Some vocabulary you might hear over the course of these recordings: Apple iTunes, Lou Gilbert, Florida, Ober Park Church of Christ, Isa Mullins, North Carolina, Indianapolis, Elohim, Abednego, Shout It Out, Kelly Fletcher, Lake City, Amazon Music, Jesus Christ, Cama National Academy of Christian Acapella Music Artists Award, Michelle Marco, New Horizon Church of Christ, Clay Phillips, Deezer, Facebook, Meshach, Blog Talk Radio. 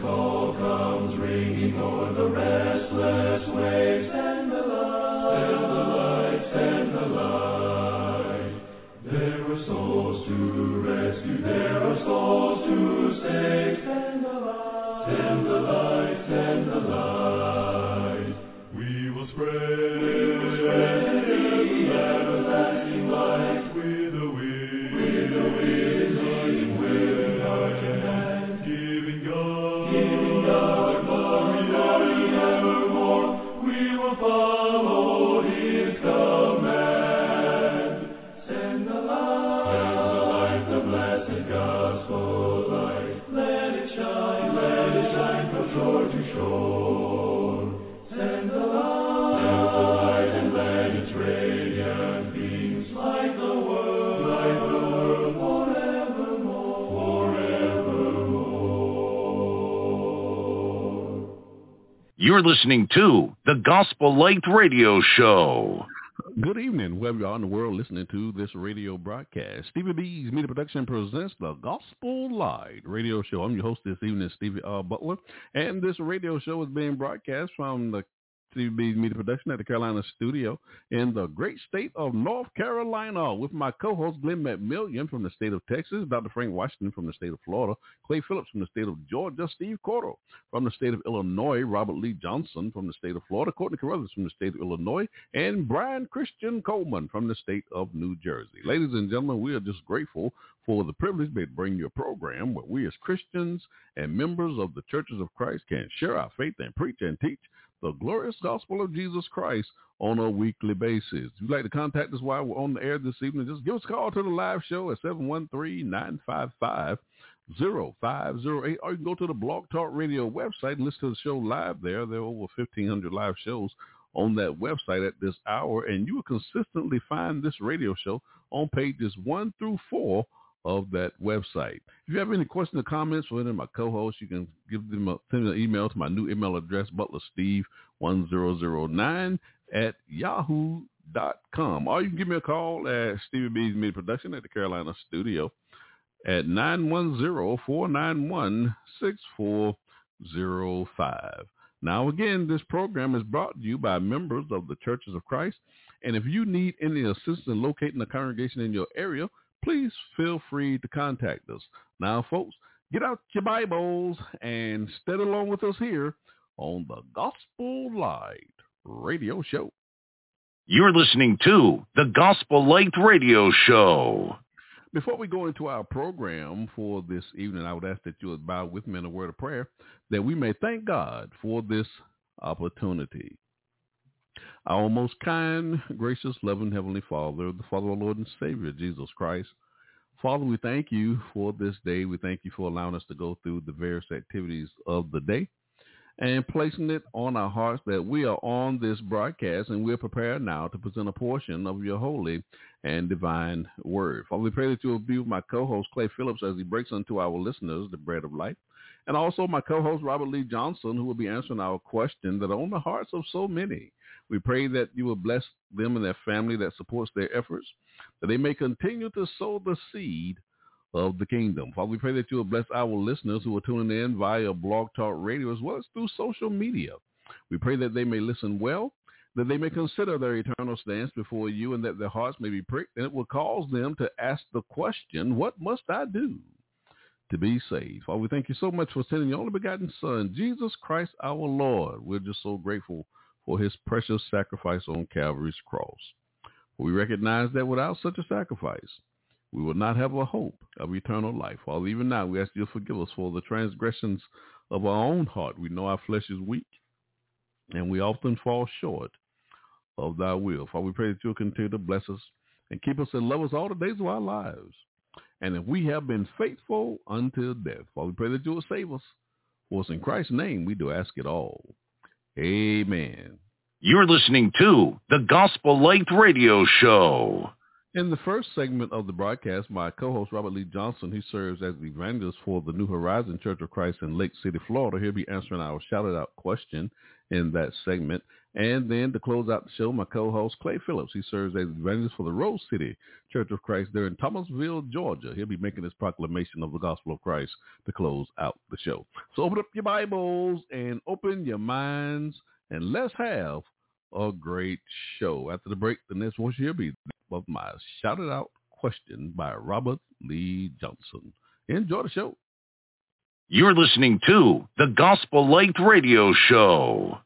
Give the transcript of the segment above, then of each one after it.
call comes ringing o'er the restless waves and the lights and the light. There are souls to rescue, there are souls to save, and the light and the light and the light. We will spread the everlasting light with the wind leading with our hand, giving God glory evermore. We will follow His command. Send the light, the blessed gospel light. Let it shine from shore to shore. Send the light and let its rays. You're listening to the Gospel Light Radio Show. Good evening, wherever you are in the world listening to this radio broadcast. Stevie B's Media Production presents the Gospel Light Radio Show. I'm your host this evening, Stevie R. Butler, and this radio show is being broadcast from the Stevie B's Media Production at the Carolina Studio in the great state of North Carolina with my co-host Glenn McMillian from the state of Texas, Dr. Frank Washington from the state of Florida, Clay Phillips from the state of Georgia, Steve Cordell from the state of Illinois, Robert Lee Johnson from the state of Florida, Courtney Carruthers from the state of Illinois, and Brian Christian Coleman from the state of New Jersey. Ladies and gentlemen, we are just grateful for the privilege to bring you a program where we as Christians and members of the Churches of Christ can share our faith and preach and teach the glorious gospel of Jesus Christ on a weekly basis. If you'd like to contact us while we're on the air this evening, just give us a call to the live show at 713-955-0508, or you can go to the Blog Talk Radio website and listen to the show live there. There are over 1,500 live shows on that website at this hour, and you will consistently find this radio show on pages 1 through 4 of that website. If you have any questions or comments for any of my co-hosts, you can send an email to my new email address, butlersteve1009@yahoo.com. Or you can give me a call at Stevie B's Media Production at the Carolina Studio at 910-491-6405. Now, again, this program is brought to you by members of the Churches of Christ. And if you need any assistance locating a congregation in your area, please feel free to contact us. Now, folks, get out your Bibles and study along with us here on the Gospel Light Radio Show. You're listening to the Gospel Light Radio Show. Before we go into our program for this evening, I would ask that you would bow with me in a word of prayer that we may thank God for this opportunity. Our most kind, gracious, loving Heavenly Father, the Father, our Lord, and Savior, Jesus Christ. Father, we thank you for this day. We thank you for allowing us to go through the various activities of the day and placing it on our hearts that we are on this broadcast and we're prepared now to present a portion of your holy and divine word. Father, we pray that you will be with my co-host, Clay Phillips, as he breaks unto our listeners the bread of life. And also my co-host, Robert Lee Johnson, who will be answering our questions that are on the hearts of so many. We pray that you will bless them and their family that supports their efforts, that they may continue to sow the seed of the kingdom. Father, we pray that you will bless our listeners who are tuning in via Blog Talk Radio as well as through social media. We pray that they may listen well, that they may consider their eternal stance before you, and that their hearts may be pricked, and it will cause them to ask the question, what must I do to be saved? Father, we thank you so much for sending your only begotten Son, Jesus Christ our Lord. We're just so grateful for his precious sacrifice on Calvary's cross. We recognize that without such a sacrifice, we will not have a hope of eternal life. Father, even now, we ask you to forgive us for the transgressions of our own heart. We know our flesh is weak, and we often fall short of thy will. Father, we pray that you'll continue to bless us and keep us and love us all the days of our lives. And if we have been faithful until death, Father, we pray that you will save us. For it's in Christ's name we do ask it all. Amen You're listening to the Gospel Light Radio Show. In the first segment of the broadcast, my co-host Robert Lee Johnson, who serves as the evangelist for the New Horizon Church of Christ in Lake City, Florida, he'll be answering our shout-out question in that segment. And then to close out the show, my co-host Clay Phillips, he serves as evangelist for the Rose City Church of Christ there in Thomasville, Georgia. He'll be making his proclamation of the gospel of Christ to close out the show. So open up your Bibles and open your minds, and let's have a great show. After the break, the next one should be of my shouted out question by Robert Lee Johnson. Enjoy the show. You're listening to the Gospel Light Radio Show.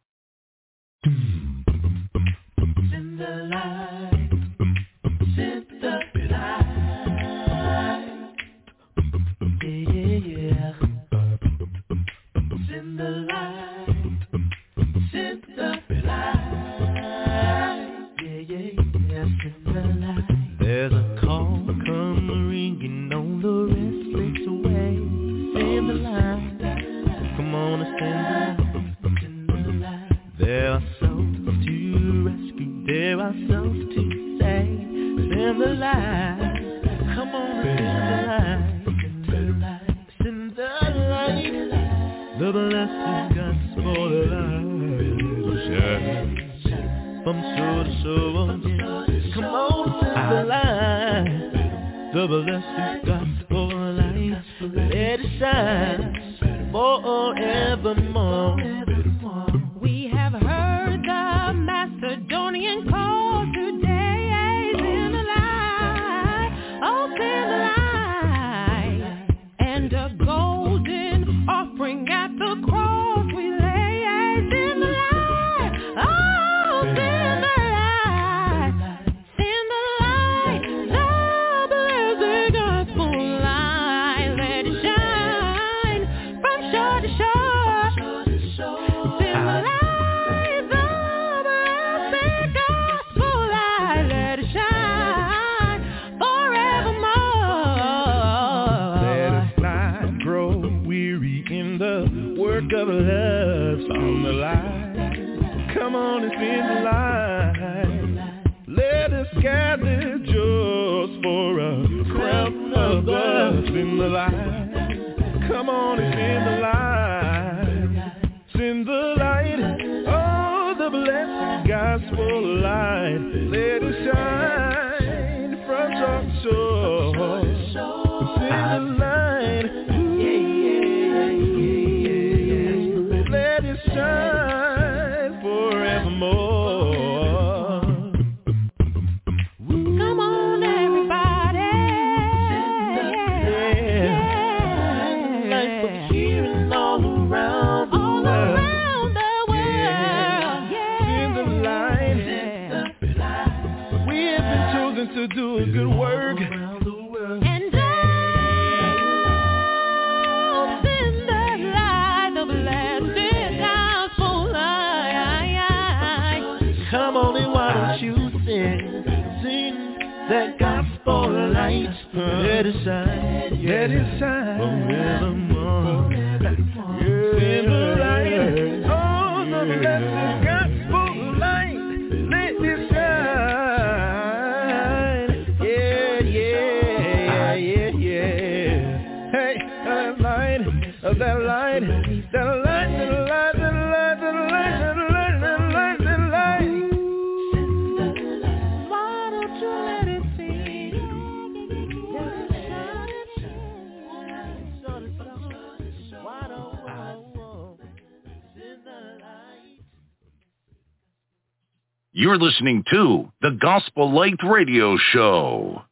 You're listening to the Gospel Light Radio Show.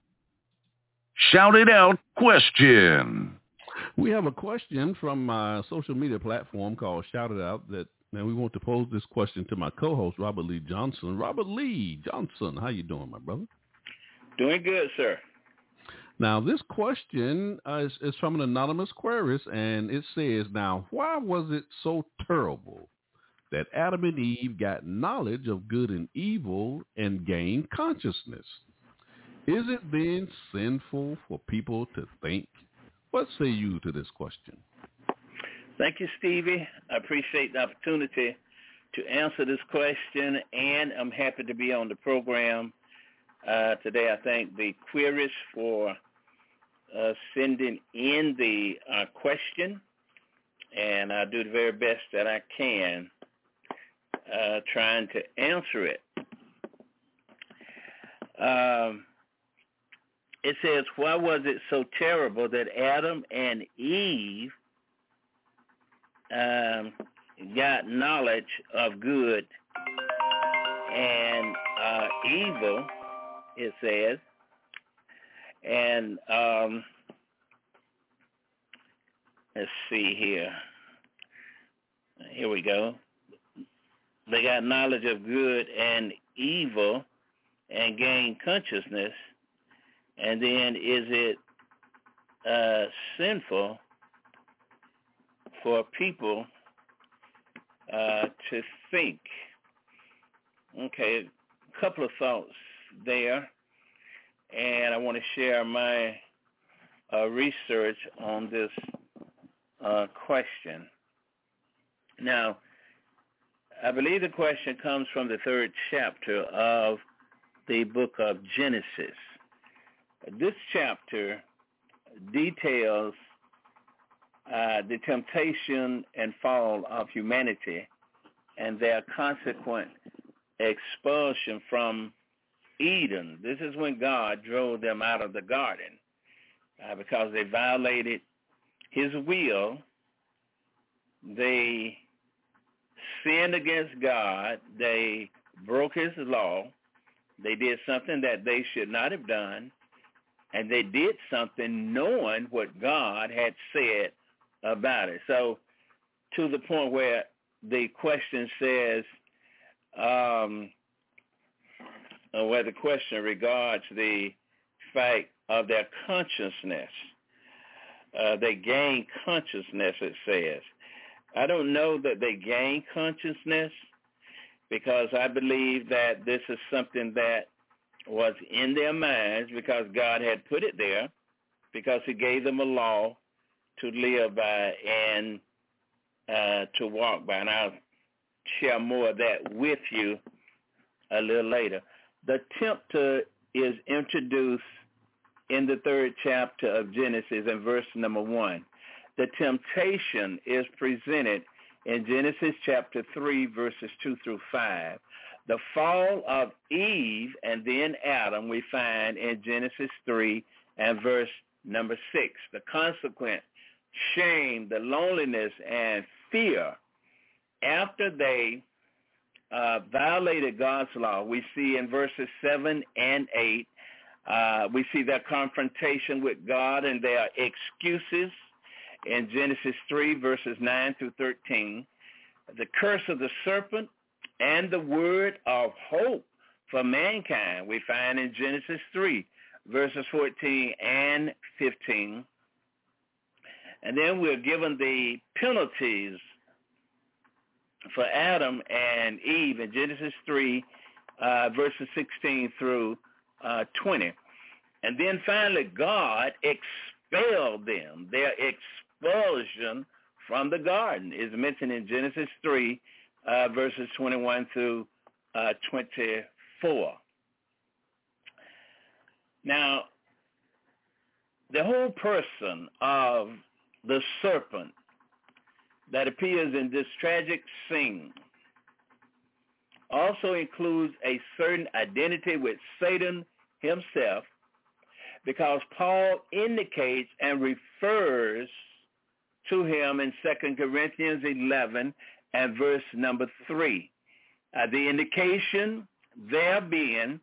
Shout it out question. We have a question from my social media platform called Shout It Out that now we want to pose this question to my co-host, Robert Lee Johnson. Robert Lee Johnson, how you doing, my brother? Doing good, sir. Now, this question is from an anonymous querist, and it says, now, why was it so terrible that Adam and Eve got knowledge of good and evil and gained consciousness? Is it then sinful for people to think? What say you to this question? Thank you, Stevie. I appreciate the opportunity to answer this question, and I'm happy to be on the program today. I thank the queries for sending in the question, and I do the very best that I can trying to answer it. It says, why was it so terrible that Adam and Eve got knowledge of good and evil, it says, and let's see here. Here we go. They got knowledge of good and evil and gained consciousness, and then is it sinful for people to think? Okay, a couple of thoughts there, and I want to share my research on this question. Now, I believe the question comes from the third chapter of the book of Genesis. This chapter details the temptation and fall of humanity and their consequent expulsion from Eden. This is when God drove them out of the garden because they violated his will. They sinned against God. They broke his law. They did something that they should not have done, and they did something knowing what God had said about it. So to the point where the question says, where the question regards the fact of their consciousness. They gain consciousness, it says. I don't know that they gain consciousness, because I believe that this is something that was in their minds because God had put it there, because he gave them a law to live by and to walk by. And I'll share more of that with you a little later. The tempter is introduced in the third chapter of Genesis in verse number 1. The temptation is presented in Genesis chapter 3, verses 2 through 5. The fall of Eve and then Adam we find in Genesis 3 and verse number 6. The consequent shame, the loneliness, and fear after they violated God's law. We see in verses 7 and 8, we see their confrontation with God and their excuses in Genesis 3, verses 9 through 13. The curse of the serpent and the word of hope for mankind we find in Genesis 3, verses 14 and 15. And then we're given the penalties for Adam and Eve in Genesis 3, verses 16 through 20. And then finally, God expelled them. Their expulsion from the garden is mentioned in Genesis 3, verses 21 through 24. Now, the whole person of the serpent that appears in this tragic scene also includes a certain identity with Satan himself, because Paul indicates and refers to him in 2 Corinthians 11 and verse number 3. The indication there being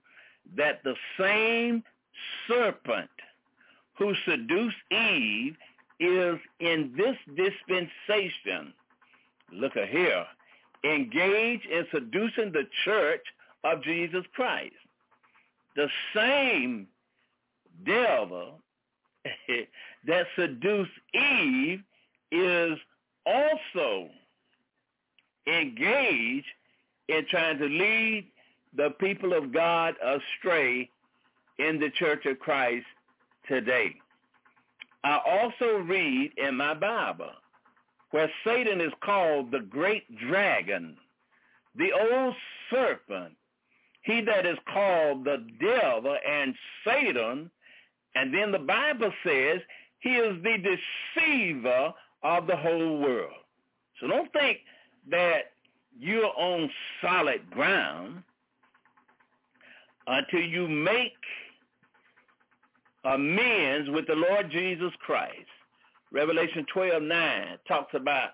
that the same serpent who seduced Eve is in this dispensation, look at here, engaged in seducing the church of Jesus Christ. The same devil that seduced Eve is also engaged in trying to lead the people of God astray in the Church of Christ today. I also read in my Bible where Satan is called the great dragon, the old serpent, he that is called the devil and Satan, and then the Bible says he is the deceiver of the whole world. So don't think that you're on solid ground until you make amends with the Lord Jesus Christ. Revelation 12:9 talks about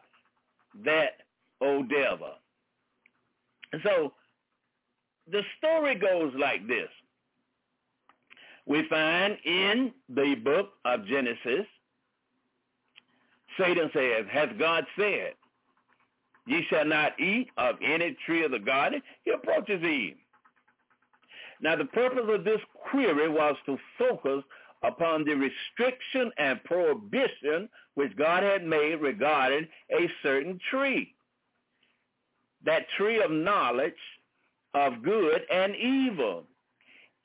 that old devil. And so the story goes like this. We find in the book of Genesis, Satan says, hath God said, ye shall not eat of any tree of the garden? He approaches Eve. Now, the purpose of this query was to focus upon the restriction and prohibition which God had made regarding a certain tree, that tree of knowledge of good and evil.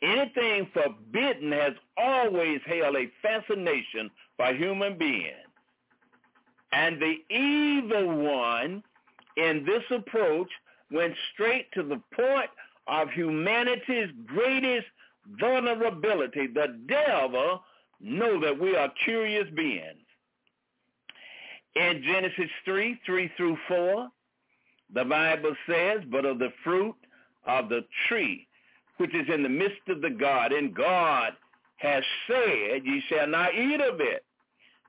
Anything forbidden has always held a fascination for human beings. And the evil one in this approach went straight to the point of humanity's greatest vulnerability. The devil knows that we are curious beings. In Genesis 3:3-4, the Bible says, but of the fruit of the tree, which is in the midst of the garden, God has said, ye shall not eat of it,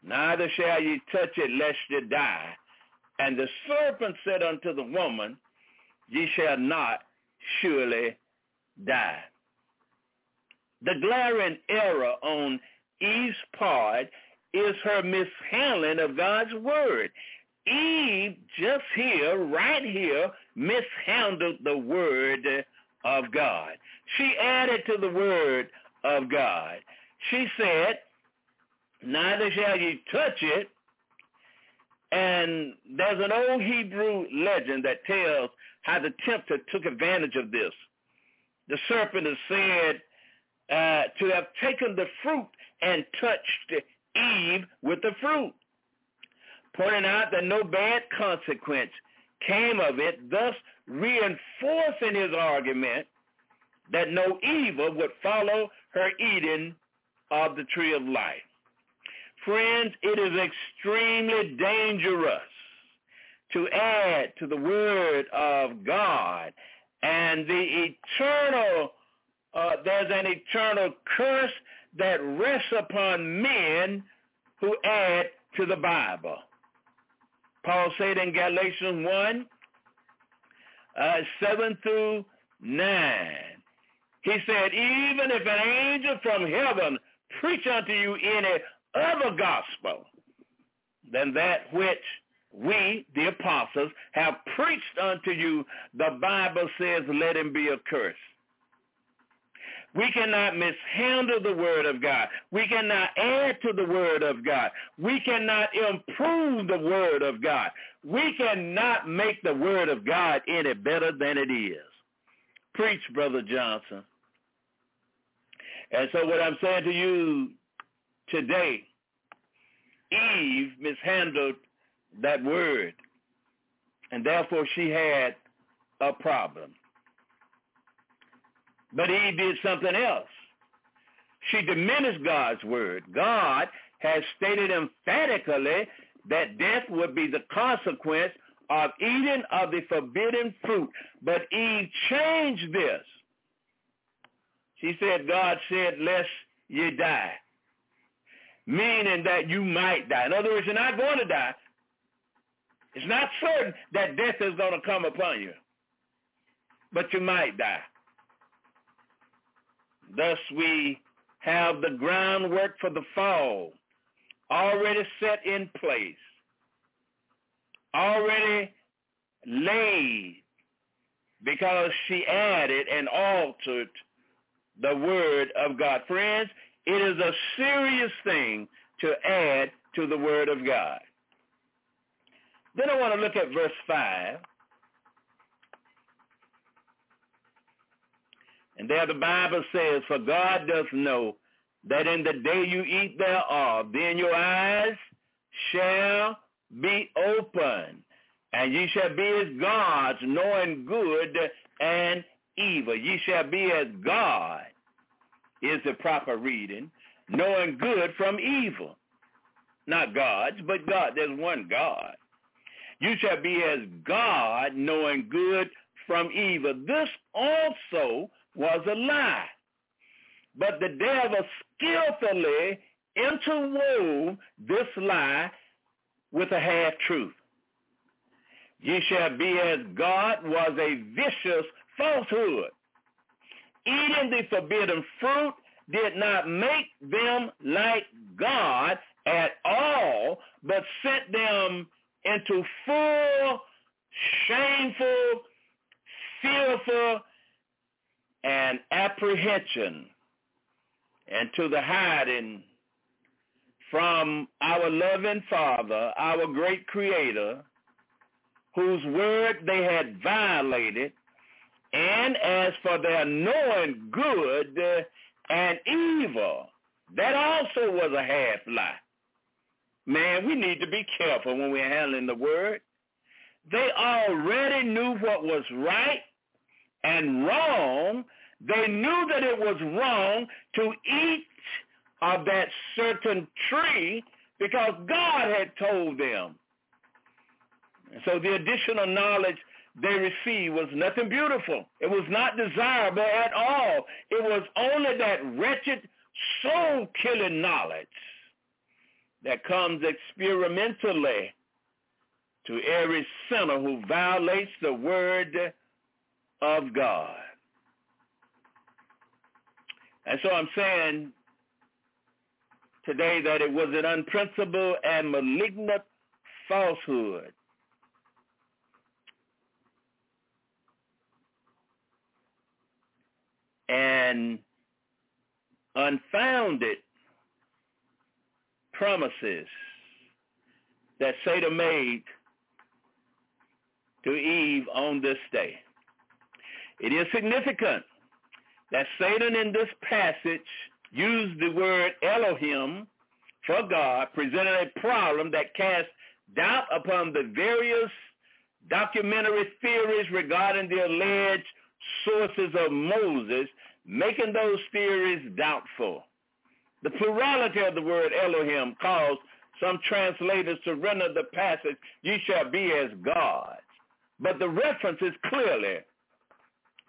neither shall ye touch it, lest ye die. And the serpent said unto the woman, ye shall not surely die. The glaring error on Eve's part is her mishandling of God's word. Eve just here, right here, mishandled the word of God. She added to the word of God. She said, neither shall you touch it. And there's an old Hebrew legend that tells how the tempter took advantage of this. The serpent is said to have taken the fruit and touched Eve with the fruit, pointing out that no bad consequence came of it, thus reinforcing his argument that no evil would follow her eating of the tree of life. Friends, it is extremely dangerous to add to the word of God, and there's an eternal curse that rests upon men who add to the Bible. Paul said in Galatians 1:7-9, he said, even if an angel from heaven preach unto you any other gospel than that which we, the apostles, have preached unto you, the Bible says, let him be accursed. We cannot mishandle the word of God. We cannot add to the word of God. We cannot improve the word of God. We cannot make the word of God any better than it is. Preach, Brother Johnson. And so what I'm saying to you today, Eve mishandled that word, and therefore she had a problem. But Eve did something else. She diminished God's word. God has stated emphatically that death would be the consequence of eating of the forbidden fruit. But Eve changed this. She said, God said, lest you die, meaning that you might die. In other words, you're not going to die. It's not certain that death is going to come upon you, but you might die. Thus we have the groundwork for the fall already set in place, already laid, because she added and altered the word of God. Friends, it is a serious thing to add to the word of God. Then I want to look at verse 5. And there the Bible says, for God doth know that in the day you eat thereof, then your eyes shall be open, And ye shall be as gods, knowing good and evil. Ye shall be as God is the proper reading, knowing good from evil. Not gods, but God. There's one God. You shall be as God, knowing good from evil. This also was a lie. But the devil skillfully interwove this lie with a half-truth. You shall be as God was a vicious falsehood. Eating the forbidden fruit did not make them like God at all, but sent them into full, shameful, fearful, and apprehension, and to the hiding from our loving Father, our great Creator, whose word they had violated. And as for their knowing good and evil, that also was a half-lie. Man, we need to be careful when we're handling the word. They already knew what was right and wrong. They knew that it was wrong to eat of that certain tree because God had told them. So the additional knowledge they received was nothing beautiful. It was not desirable at all. It was only that wretched, soul-killing knowledge that comes experimentally to every sinner who violates the word of God. And so I'm saying today that it was an unprincipled and malignant falsehood. And unfounded promises that Satan made to Eve on this day. It is significant that Satan in this passage used the word Elohim for God, presented a problem that cast doubt upon the various documentary theories regarding the alleged sources of Moses, making those theories doubtful. The plurality of the word Elohim caused some translators to render the passage, "Ye shall be as gods." But the reference is clearly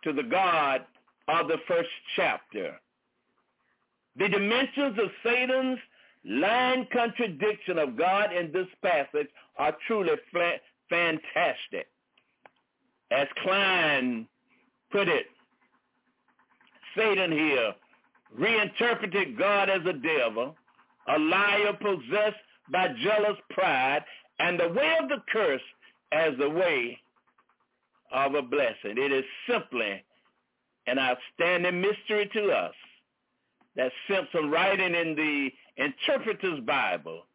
to the God of the first chapter. The dimensions of Satan's line contradiction of God in this passage are truly fantastic. As Klein put it, Satan here reinterpreted God as a devil, a liar possessed by jealous pride, and the way of the curse as the way of a blessing. It is simply an outstanding mystery to us that Simpson, writing in the Interpreter's Bible,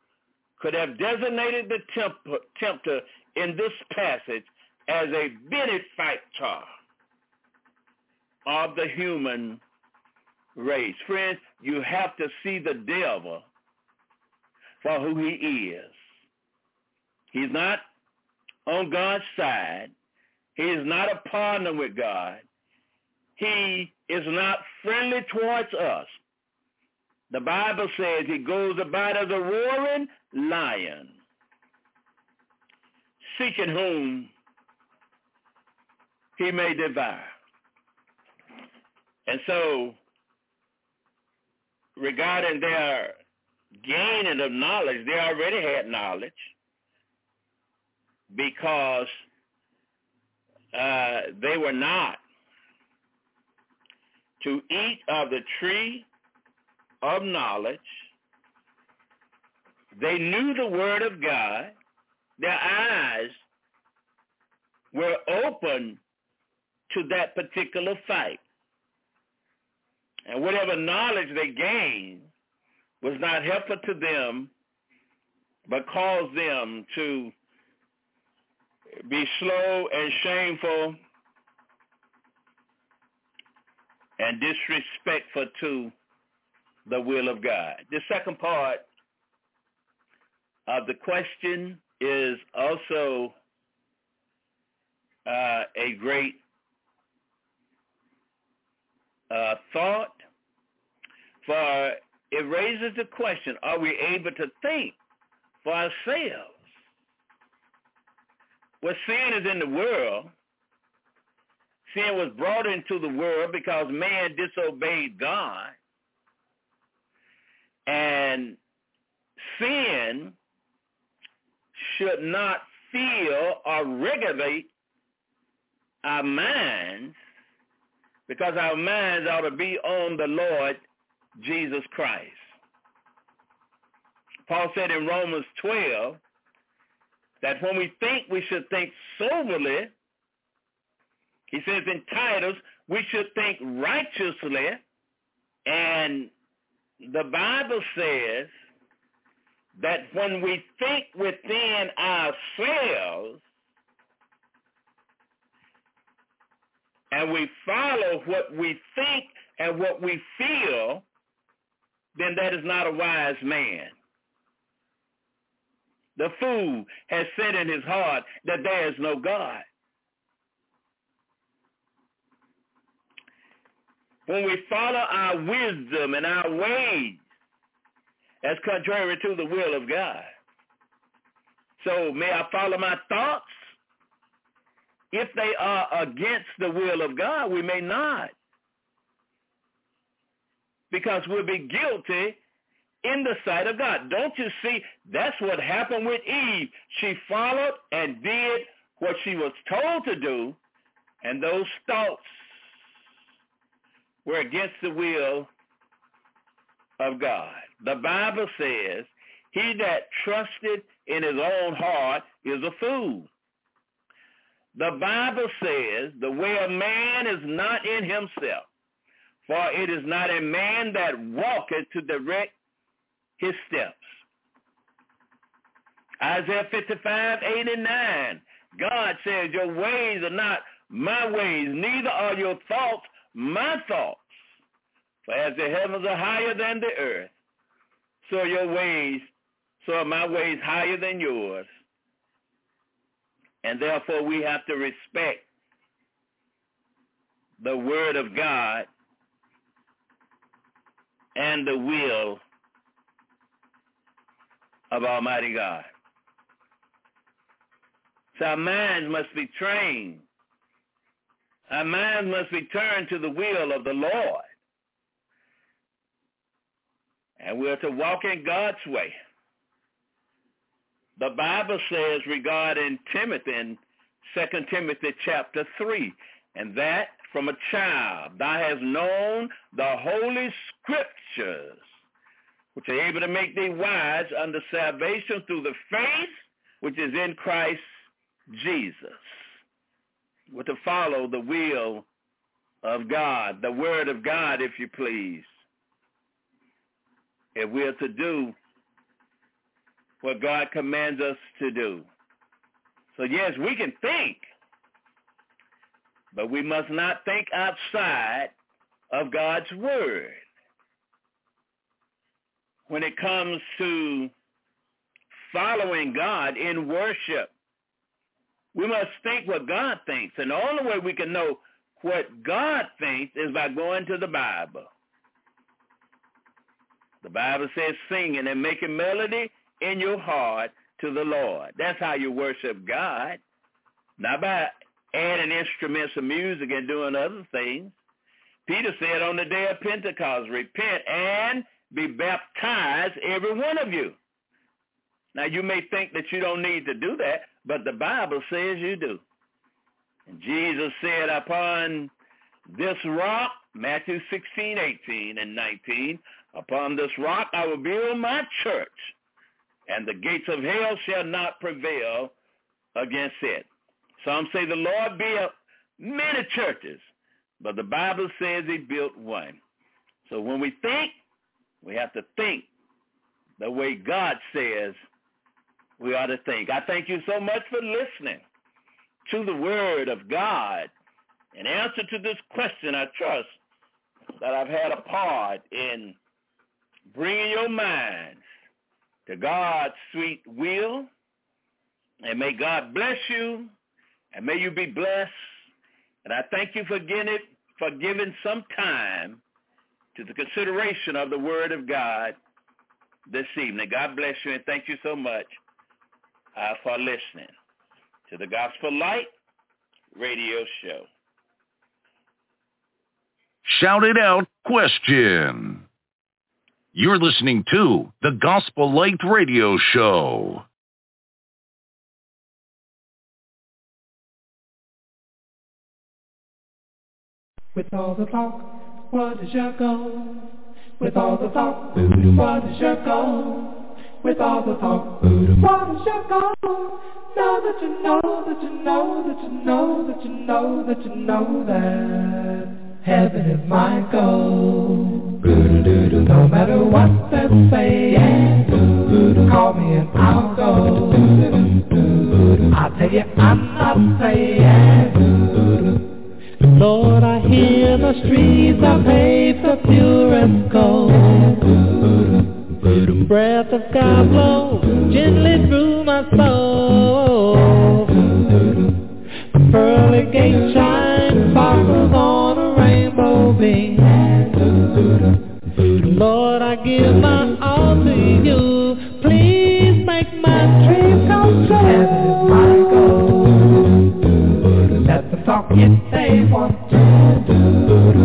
could have designated the tempter in this passage as a benefactor of the human race. Friends, you have to see the devil for who he is. He's not on God's side. He is not a partner with God. He is not friendly towards us. The Bible says he goes about as a roaring lion, seeking whom he may devour. And so, regarding their gaining of knowledge, they already had knowledge because they were not to eat of the tree of knowledge. They knew the word of God. Their eyes were open to that particular fact. And whatever knowledge they gained was not helpful to them, but caused them to be slow and shameful and disrespectful to the will of God. The second part of the question is also a great thought, for it raises the question, are we able to think for ourselves? Well, sin is in the world. Sin was brought into the world because man disobeyed God. And sin should not feel or regulate our minds, because our minds ought to be on the Lord Jesus Christ. Paul said in Romans 12 that when we think, we should think soberly. He says in Titus, we should think righteously. And the Bible says that when we think within ourselves and we follow what we think and what we feel, then that is not a wise man. The fool has said in his heart that there is no God. When we follow our wisdom and our ways, that's contrary to the will of God. So may I follow my thoughts? If they are against the will of God, we may not, because we'll be guilty in the sight of God. Don't you see? That's what happened with Eve. She followed and did what she was told to do, and those thoughts were against the will of God. The Bible says, he that trusted in his own heart is a fool. The Bible says, the way of man is not in himself, for it is not a man that walketh to direct his steps. Isaiah 55:8-9, God says, your ways are not my ways, neither are your thoughts my thoughts. For as the heavens are higher than the earth, so are my ways higher than yours. And therefore we have to respect the word of God and the will of Almighty God. So our minds must be trained. Our minds must be turned to the will of the Lord. And we are to walk in God's way. The Bible says regarding Timothy in 2 Timothy chapter 3, and that from a child, thou hast known the holy scriptures, which are able to make thee wise unto salvation through the faith which is in Christ Jesus. We're to follow the will of God, the word of God, if you please. And we are to do what God commands us to do. So yes, we can think, but we must not think outside of God's word. When it comes to following God in worship, we must think what God thinks. And the only way we can know what God thinks is by going to the Bible. The Bible says, singing and making melody in your heart to the Lord. That's how you worship God, not by adding instruments of music and doing other things. Peter said on the day of Pentecost, repent and be baptized, every one of you. Now, you may think that you don't need to do that, but the Bible says you do. And Jesus said, upon this rock, Matthew 16:18-19, upon this rock I will build my church, and the gates of hell shall not prevail against it. Some say the Lord built many churches, but the Bible says he built one. So when we think, we have to think the way God says we ought to think. I thank you so much for listening to the word of God. In answer to this question, I trust that I've had a part in bringing your minds to God's sweet will. And may God bless you and may you be blessed. And I thank you for giving some time to the consideration of the Word of God this evening. God bless you, and thank you so much for listening to the Gospel Light Radio Show. Shout it out question. You're listening to the Gospel Light Radio Show. With all the talk, what is your goal? With all the talk, what is your goal? With all the talk, what is your goal? Now that you know, that you know, that you know, that you know, that you know that heaven is my goal. No matter what they say, call me and I'll go. I'll tell you I'm not saying. Lord, I hear the streets are paved for pure and gold. Breath of God blow gently through my soul. Pearly gate shine sparkles on a rainbow beam. Lord, I give my all to you. Please make my dream come true. Let the talk get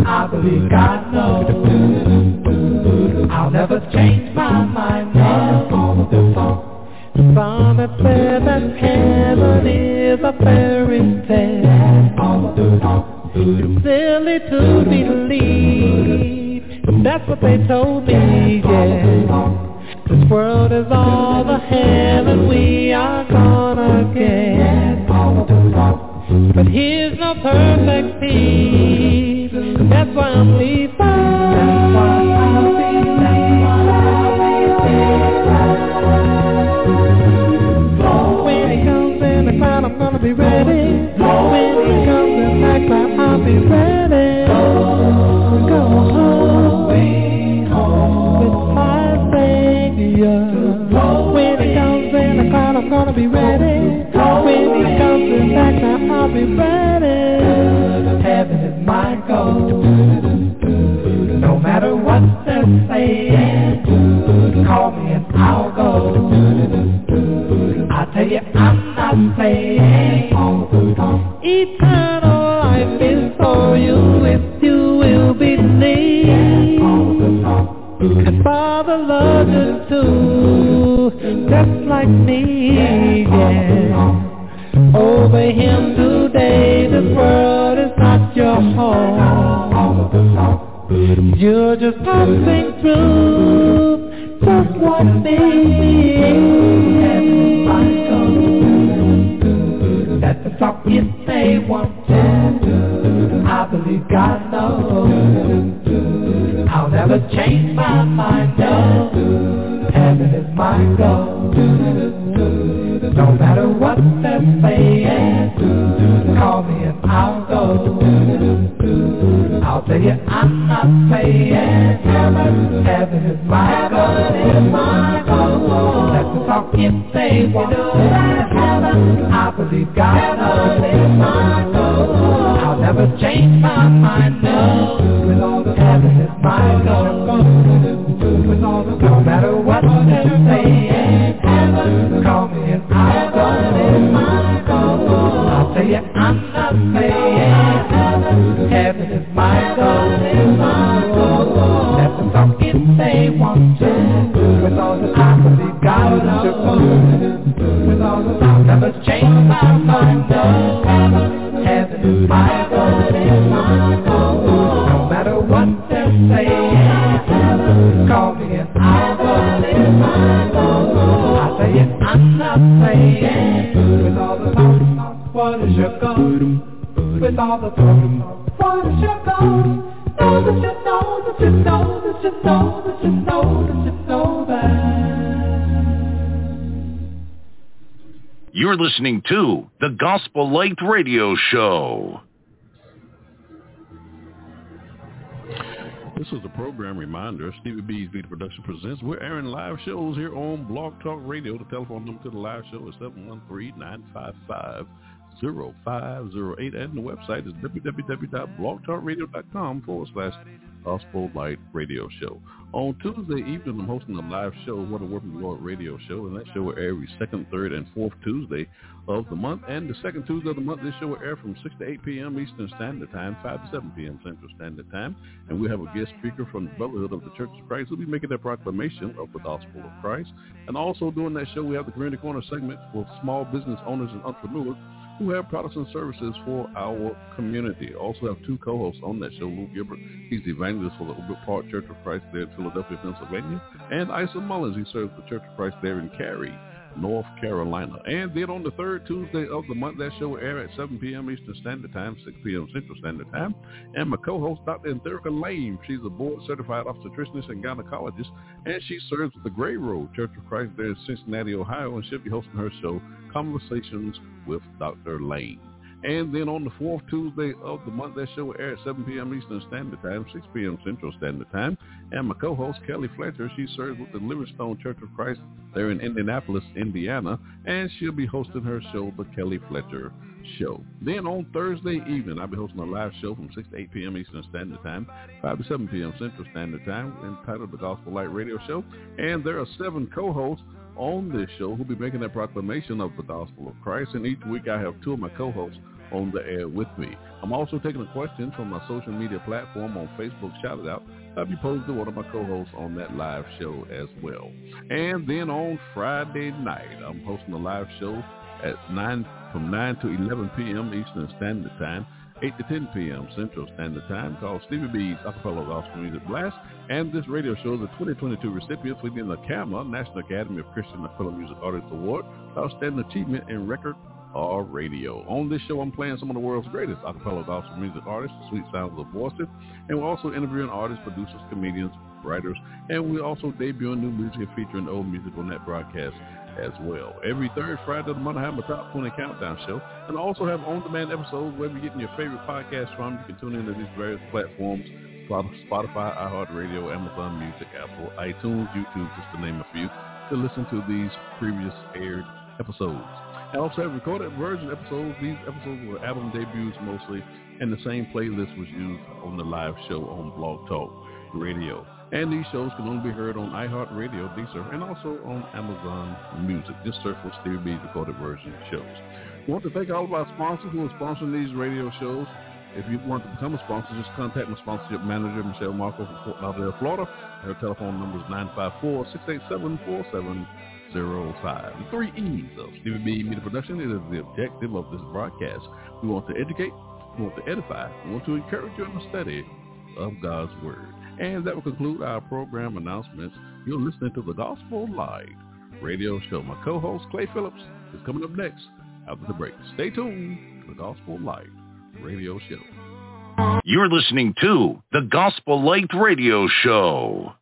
I believe God knows I'll never change my mind. From a prayer that heaven is a fairy tale, it's silly to believe, that's what they told me, yeah. This world is all the heaven we are gonna get, but here's no perfect peace. That's why I'm leaving. That's why I'm leaving. When he comes in the crowd, I'm gonna be ready. When he comes in my crowd, I'll be ready. Go home with my Savior. When he comes in the crowd, I'm gonna be ready. When he comes in back, I'll be ready. Heaven is my goal. No matter what they say, call me and I'll go. I'll tell you I'm not saying. Eternal life is for you if you will believe. Father loves you too, just like me, yeah. Over him today, this world is not your home. You're just passing through, just like me. Let the talk if they want to. I believe God knows I'll never change my mind, no. Heaven is my goal. No matter what they're saying, call me and I'll go. I'll tell you I'm not saying. Heaven is my goal. Let them talk if they want to. I believe God is my goal. I'll never change my mind, no. With all the heaven is my goal. With all the no matter what they're saying, call me and I'll tell you I'm not saying. Heaven is my goal. Let them talk if they want to. With all the time I believe God knows. With all the time I'll never change my mind. Heaven is my goal. No matter what they say, call me and I'll go. I'll tell you I'm not saying. With all the talk, what is your goal? With all the talk, what is your goal? Know that you know, that you know, that you know, that you know, that you know that. You're listening to the Gospel Light Radio Show. This is a program reminder. Stevie B's Media Production presents. We're airing live shows here on Blog Talk Radio. The telephone number to the live show is 713-955-0666. 0508, and the website is www.blogtalkradio.com/Gospel Light Radio Show. On Tuesday evening, I'm hosting a live show, What a Word from the Lord Radio Show, and that show will air every second, third, and fourth Tuesday of the month. And the second Tuesday of the month, this show will air from 6 to 8 p.m. Eastern Standard Time, 5 to 7 p.m. Central Standard Time. And we have a guest speaker from the Brotherhood of the Church of Christ who will be making their proclamation of the Gospel of Christ. And also during that show, we have the Community Corner segment for small business owners and entrepreneurs who have products and services for our community. Also have two co-hosts on that show, Lou Gilbert. He's the evangelist for the Ober Park Church of Christ there in Philadelphia, Pennsylvania. And Isa Mullins, he serves the Church of Christ there in Cary, North Carolina. And then on the third Tuesday of the month, that show will air at 7 p.m. Eastern Standard Time, 6 p.m. Central Standard Time. And my co-host, Dr. Entherica Lame, she's a board-certified obstetrician and gynecologist, and she serves the Gray Road Church of Christ there in Cincinnati, Ohio, and she'll be hosting her show, Conversations with Dr. Lane. And then on the fourth Tuesday of the month, that show will air at 7 p.m. Eastern Standard Time, 6 p.m. Central Standard Time. And my co-host, Kelly Fletcher, she serves with the Livingstone Church of Christ there in Indianapolis, Indiana, and she'll be hosting her show, The Kelly Fletcher Show. Then on Thursday evening, I'll be hosting a live show from 6 to 8 p.m. Eastern Standard Time, 5 to 7 p.m. Central Standard Time, entitled The Gospel Light Radio Show. And there are 7 co-hosts on this show who'll be making that proclamation of the Gospel of Christ. And each week I have two of my co-hosts on the air with me. I'm also taking a question from my social media platform on Facebook. Shout it out. I'll be posing to one of my co-hosts on that live show as well. And then on Friday night, I'm hosting a live show at 9 to 11 p.m. Eastern Standard Time, 8 to 10 p.m. Central Standard Time, called Stevie B's Acapella Gospel Music Blast. And this radio show is the 2022 recipient within the Cama National Academy of Christian Acapella Music Artists Award, Outstanding Achievement in Record or Radio. On this show, I'm playing some of the world's greatest acapella gospel music artists, Sweet Sounds of Boston, and we're also interviewing artists, producers, comedians, writers, and we're also debuting new music and featuring old music on that broadcast as well. Every third Friday of the month, I have my Top 20 Countdown show, and I also have on-demand episodes where you're getting your favorite podcast from. You can tune into these various platforms, Spotify, iHeartRadio, Amazon Music, Apple, iTunes, YouTube, just to name a few, to listen to these previous aired episodes. I also have recorded version episodes. These episodes were album debuts mostly, and the same playlist was used on the live show on Blog Talk Radio. And these shows can only be heard on iHeartRadio, Deezer, and also on Amazon Music. Just search for Stevie B's Recorded Version shows. I want to thank all of our sponsors who are sponsoring these radio shows. If you want to become a sponsor, just contact my sponsorship manager, Michelle Marco from Fort Lauderdale, Florida. Her telephone number is 954-687-4705. The three E's of Stevie B Media Production is the objective of this broadcast. We want to educate, we want to edify, we want to encourage you in the study of God's Word. And that will conclude our program announcements. You're listening to the Gospel Light Radio Show. My co-host, Clay Phillips, is coming up next after the break. Stay tuned to the Gospel Light Radio Show. You're listening to the Gospel Light Radio Show.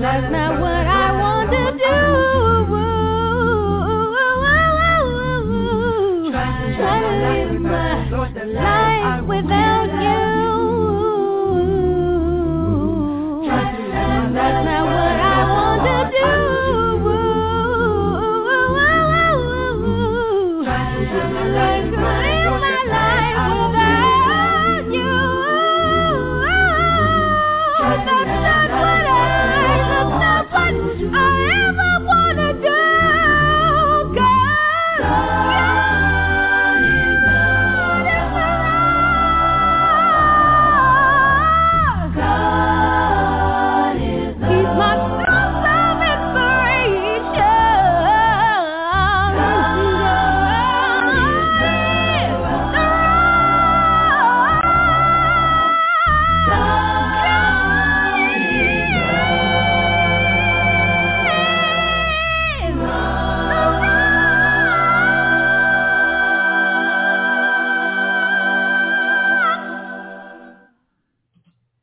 That's not what I want to do. Try to live my life without you. That's not what I want to do. Try to live my life without you.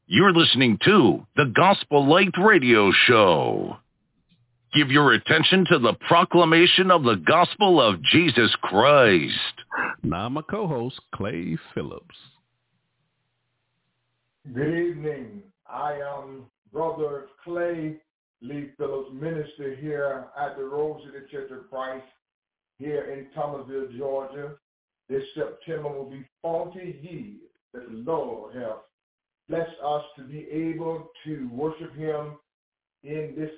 You're listening to the Gospel Light Radio Show. Give your attention to the proclamation of the gospel of Jesus Christ. Now my co-host, Clay Phillips. Good evening. I am Brother Clay Lee Phillips, minister here at the Rose City Church of Christ here in Thomasville, Georgia. This September will be 40 years that the Lord has bless us to be able to worship him in this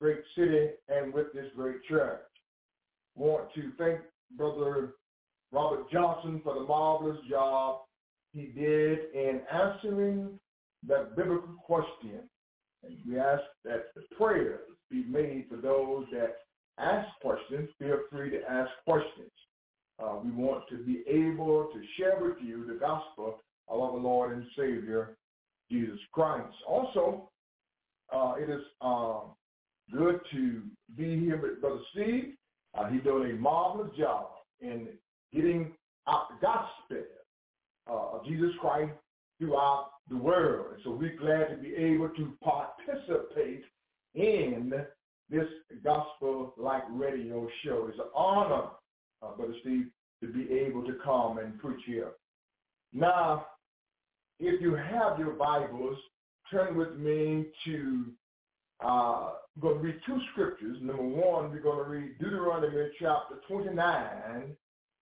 great city and with this great church. Want to thank Brother Robert Johnson for the marvelous job he did in answering that biblical question. And we ask that the prayers be made for those that ask questions. Feel free to ask questions. We want to be able to share with you the gospel of our Lord and Savior, Jesus Christ. Also, it is good to be here with Brother Steve. He's doing a marvelous job in getting out the gospel of Jesus Christ throughout the world. And so we're glad to be able to participate in this Gospel Light Radio Show. It's an honor, Brother Steve, to be able to come and preach here. Now, if you have your Bibles, turn with me to, we're going to read two scriptures. Number one, we're going to read Deuteronomy chapter 29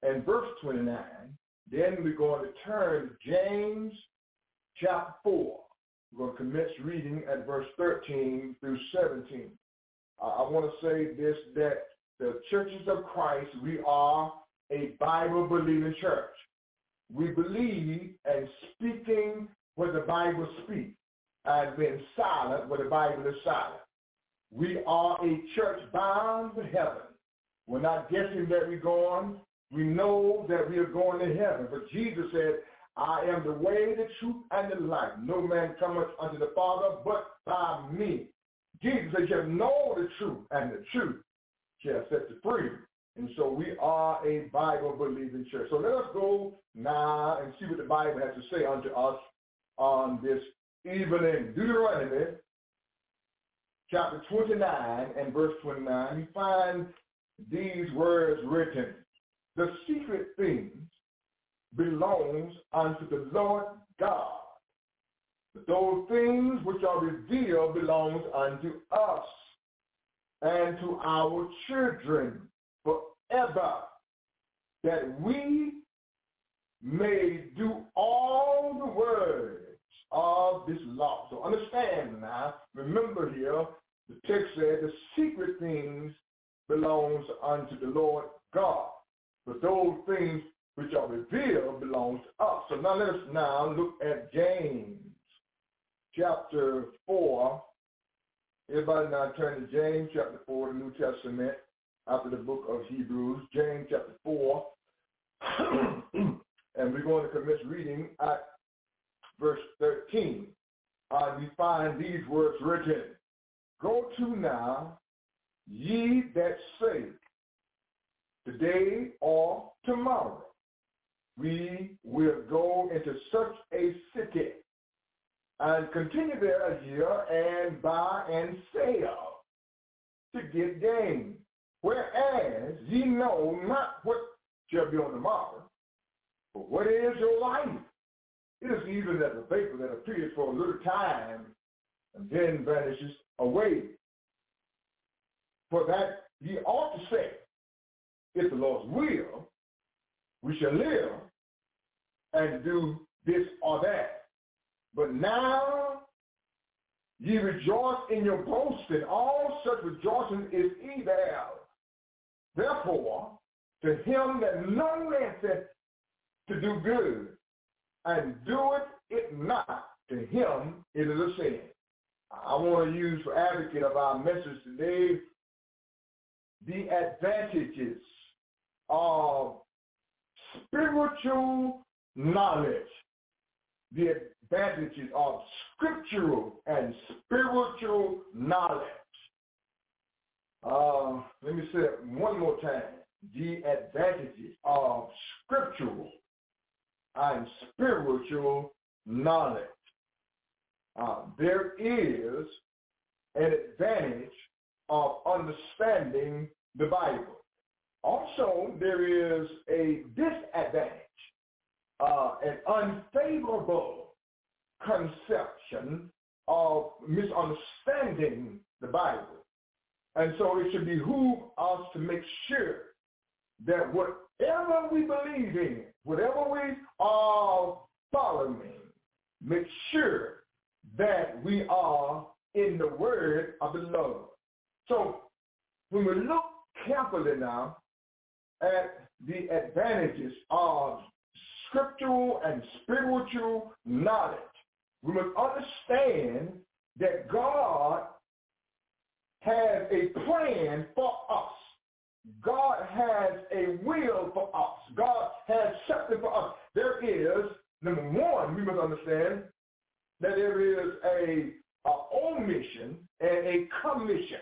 and verse 29. Then we're going to turn to James chapter 4. We're going to commence reading at verse 13 through 17. I want to say this, that the Churches of Christ, we are a Bible-believing church. We believe in speaking what the Bible speaks and being silent where the Bible is silent. We are a church bound for heaven. We're not guessing that we're going. We know that we are going to heaven. But Jesus said, I am the way, the truth, and the life. No man cometh unto the Father but by me. Jesus said, you shall know the truth, and the truth shall set you free. And so we are a Bible-believing church. So let us go now and see what the Bible has to say unto us on this evening. Deuteronomy chapter 29 and verse 29, you find these words written. The secret things belongs unto the Lord God. But those things which are revealed belongs unto us and to our children forever, that we may do all the words of this law. So understand now, remember here, the text says the secret things belongs unto the Lord God, but those things which are revealed belongs to us. So now let us now look at James chapter 4. Everybody now turn to James chapter 4, the New Testament, after the book of Hebrews, James chapter 4, and we're going to commence reading at verse 13. We find these words written, go to now, ye that say, today or tomorrow, we will go into such a city and continue their agenda and buy and sell to get gain. Whereas ye know not what shall be on the morrow, but what is your life? It is even as a vapor that appears for a little time and then vanishes away. For that ye ought to say, if the Lord's will, we shall live and do this or that. But now ye rejoice in your boasting. All such rejoicing is evil. Therefore, to him that knoweth to do good and doeth it not, to him it is a sin. I want to use for advocate of our message today the advantages of spiritual knowledge, the advantages of scriptural and spiritual knowledge. Let me say it one more time. The advantages of scriptural and spiritual knowledge. There is an advantage of understanding the Bible. Also, there is a disadvantage, an unfavorable conception of misunderstanding the Bible. And so it should behoove us to make sure that whatever we believe in, whatever we are following, make sure that we are in the word of the Lord. So when we look carefully now at the advantages of scriptural and spiritual knowledge, we must understand that God has a plan for us. God has a will for us. God has something for us. There is, number one, we must understand that there is a omission and a commission.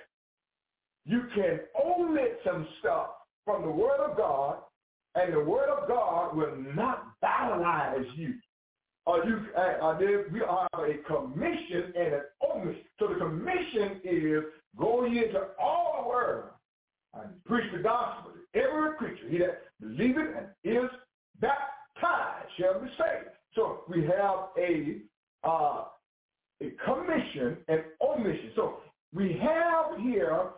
You can omit some stuff from the Word of God, and the Word of God will not vitalize you. We have a commission and an omission. So the commission is go ye into all the world and preach the gospel to every creature. He that believeth and is baptized shall be saved. So we have a commission and omission. So we have here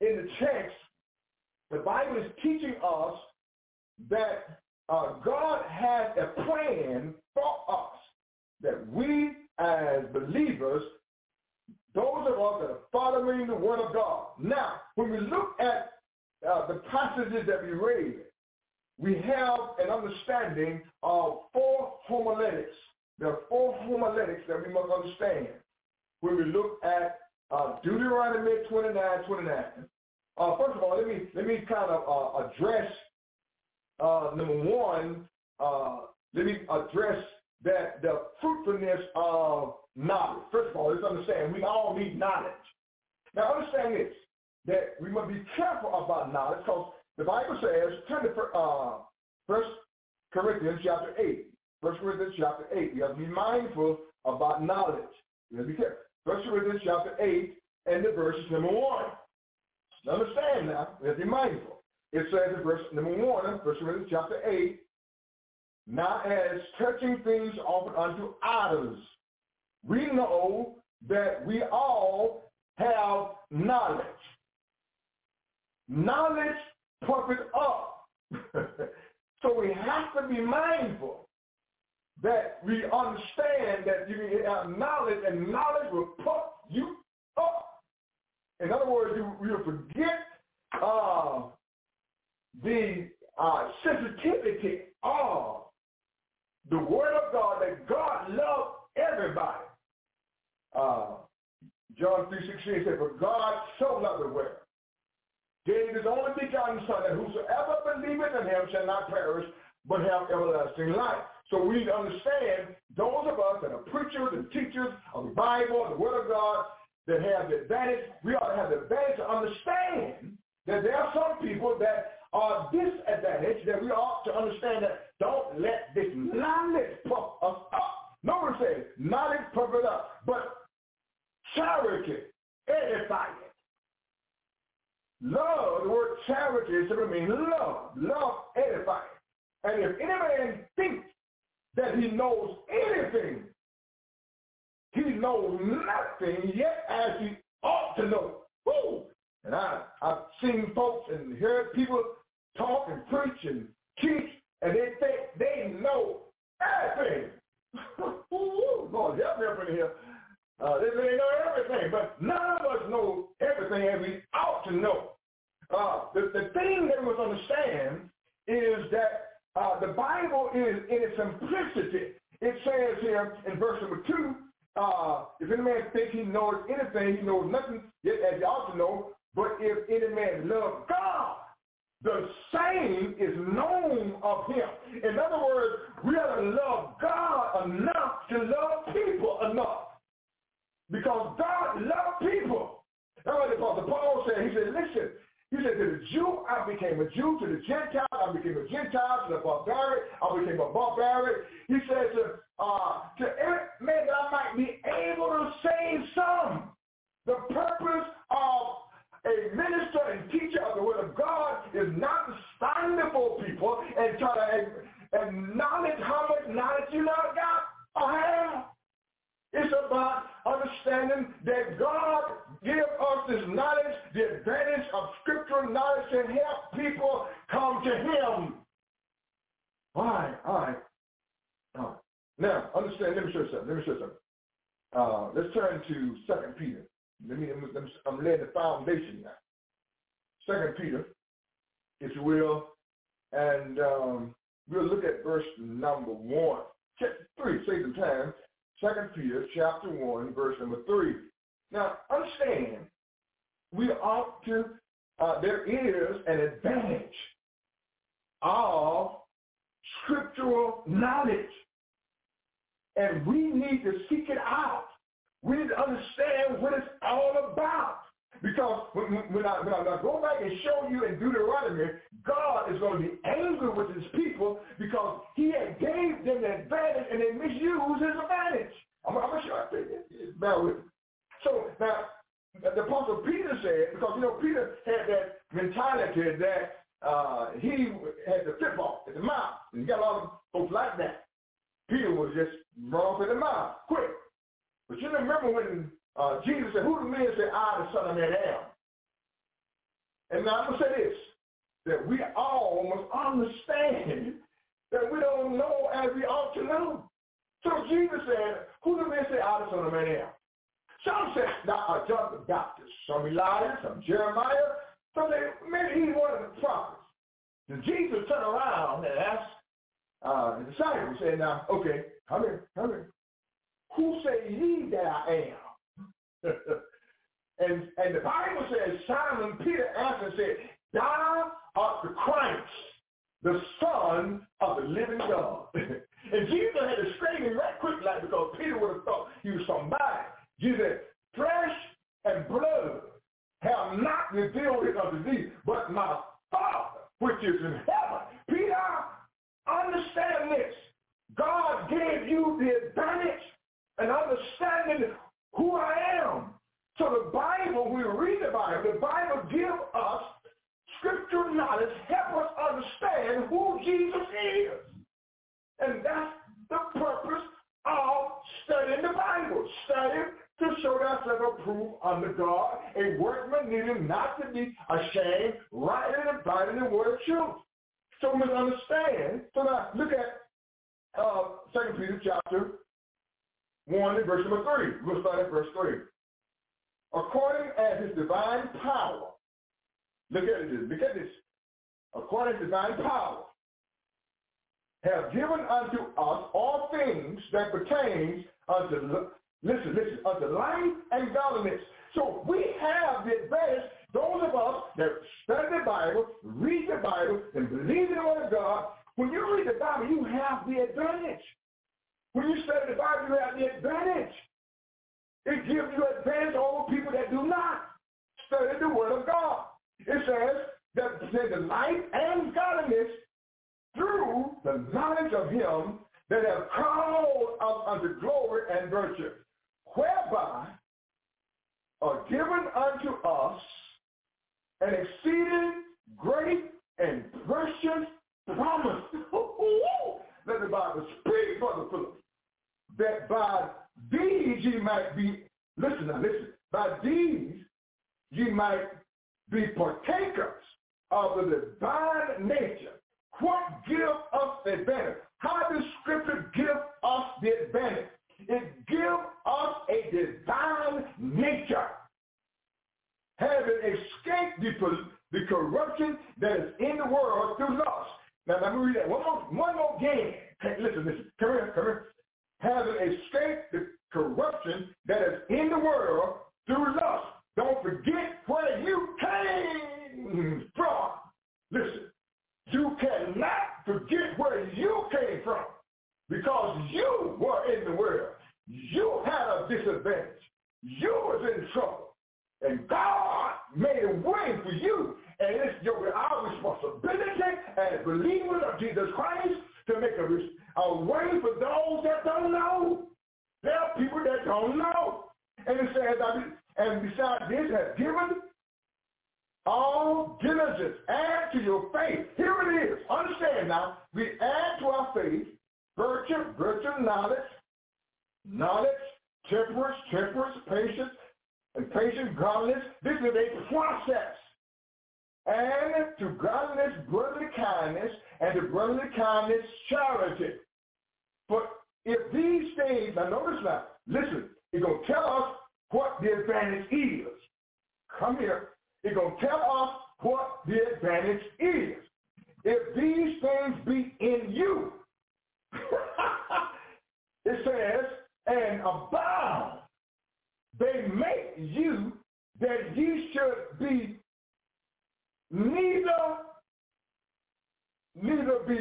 in the text, the Bible is teaching us that God has a plan for us, that we as believers, those of us that are following the Word of God. Now, when we look at the passages that we read, we have an understanding of four homiletics. There are four homiletics that we must understand. When we look at Deuteronomy 29:29. First of all, let me kind of address number one. Let me address that the fruitfulness of knowledge. First of all, let's understand we all need knowledge. Now, understand this: that we must be careful about knowledge, because the Bible says, turn to 1 Corinthians chapter 8. We have to be mindful about knowledge. We have to be careful. 1 Corinthians chapter 8 and the verse is number 1. Understand now, we have to be mindful. It says in verse number 1, 1 Corinthians chapter 8, now as touching things offered unto idols, we know that we all have knowledge. Knowledge puffeth up. So we have to be mindful that we understand that you can have knowledge, and knowledge will puff you up. In other words, you will forget the sensitivity of the Word of God, that God loves everybody. John 3:16 said, for God so loved the world, gave his only begotten Son, that whosoever believeth in him shall not perish, but have everlasting life. So we need to understand, those of us that are preachers and teachers of the Bible and the Word of God that have the advantage, we ought to have the advantage to understand that there are some people that are disadvantaged, that we ought to understand that don't let this knowledge puff us up. Notice it, not it, puff it up, but charity, edify it. Love, the word charity simply means love. Love, edify it. And if any man thinks that he knows anything, he knows nothing yet as he ought to know. Woo! And I've seen folks and heard people talk and preach and teach, and they think they know everything. Ooh, Lord, help me up in here. They know everything, but none of us know everything as we ought to know. The thing that we must understand is that the Bible is in its simplicity. It says here in verse number 2, if any man thinks he knows anything, he knows nothing yet as he ought to know. But if any man loves God, the same is known of him. In other words, we have to love God enough to love people enough. Because God loves people. That's what Apostle Paul said. He said, listen, he said, to the Jew, I became a Jew. To the Gentile, I became a Gentile. To the barbarian, I became a barbarian. He said to every man that I might be able to save some. The purpose of a minister and teacher of the Word of God is not to stand before people and try to acknowledge how much knowledge you not got or have. It's about understanding that God gives us this knowledge, the advantage of scriptural knowledge, and help people come to Him. All right. Now, understand, let me show you something. Let's turn to 2 Peter. I'm laying the foundation now. 2 Peter, if you will, and we'll look at verse number 1. Chapter 3, save some time. 2 Peter chapter 1, verse number 3. Now, understand, we ought to, there is an advantage of scriptural knowledge, and we need to seek it out. We need to understand what it's all about. Because when I go back and show you in Deuteronomy, God is going to be angry with his people because he had gave them the advantage and they misused his advantage. I'm going to show you. Bear with me. So now, the Apostle Peter said, because, you know, Peter had that mentality that he had the football at the mouth. And you got a lot of folks like that. Peter was just wrong at the mouth, quick. But you remember when Jesus said, who do men say I, the Son of Man, am? And now I'm going to say this, that we all must understand that we don't know as we ought to know. So Jesus said, who do men say I, the Son of Man, am? Some said, John the Baptist, some Elijah, some Jeremiah, some said, maybe he's one of the prophets. Then Jesus turned around and asked the disciples, saying, now, okay, come here. Who say ye that I am? and the Bible says Simon Peter answered and said, thou art the Christ, the Son of the living God. And Jesus had to straighten him right quick, like, because Peter would have thought he was somebody. Jesus said, flesh and blood have not revealed it unto thee, but my Father which is in heaven. Peter, understand this. God gave you the advantage and understanding who I am. So the Bible, we read the Bible. The Bible gives us scriptural knowledge, help us understand who Jesus is. And that's the purpose of studying the Bible. Studying to show thyself approved unto God, a workman needing not to be ashamed, rightly dividing the word of truth. So we must understand. So now look at 2 Peter chapter 1 and verse number 3. We'll start at verse 3. According as his divine power, look at this. According to divine power, have given unto us all things that pertain unto, listen, unto life and godliness. So we have the advantage, those of us that study the Bible, read the Bible, and believe in the Word of God. When you read the Bible, you have the advantage. When you study the Bible, you have the advantage. It gives you advantage over people that do not study the Word of God. It says that the life and godliness through the knowledge of Him that have called up unto glory and virtue, whereby are given unto us an exceeding great and precious promise. Let the Bible speak, Brother Phillips, that by these ye might be, listen, by these ye might be partakers of the divine nature. What gives us the advantage? How does Scripture give us the advantage? It gives us a divine nature, having escaped the corruption that is in the world through lust. Now let me read that one more game. Hey, listen. Come here. Having escaped the corruption that is in the world through lust. Don't forget where you came from. Listen, you cannot forget where you came from, because you were in the world. You had a disadvantage. You was in trouble. And God made a way for you. And it's our responsibility as believers of Jesus Christ to make a way for those that don't know. There are people that don't know. And it says, and besides this, has given all diligence. Add to your faith. Here it is. Understand now. We add to our faith virtue, knowledge, temperance, patience, and patient godliness. This is a process. And to godliness, brotherly kindness, and to brotherly kindness, charity. But if these things, now notice now, listen, it's going to tell us what the advantage is. Come here. It's going to tell us what the advantage is. If these things be in you, it says, and abound, they make you that ye should be neither be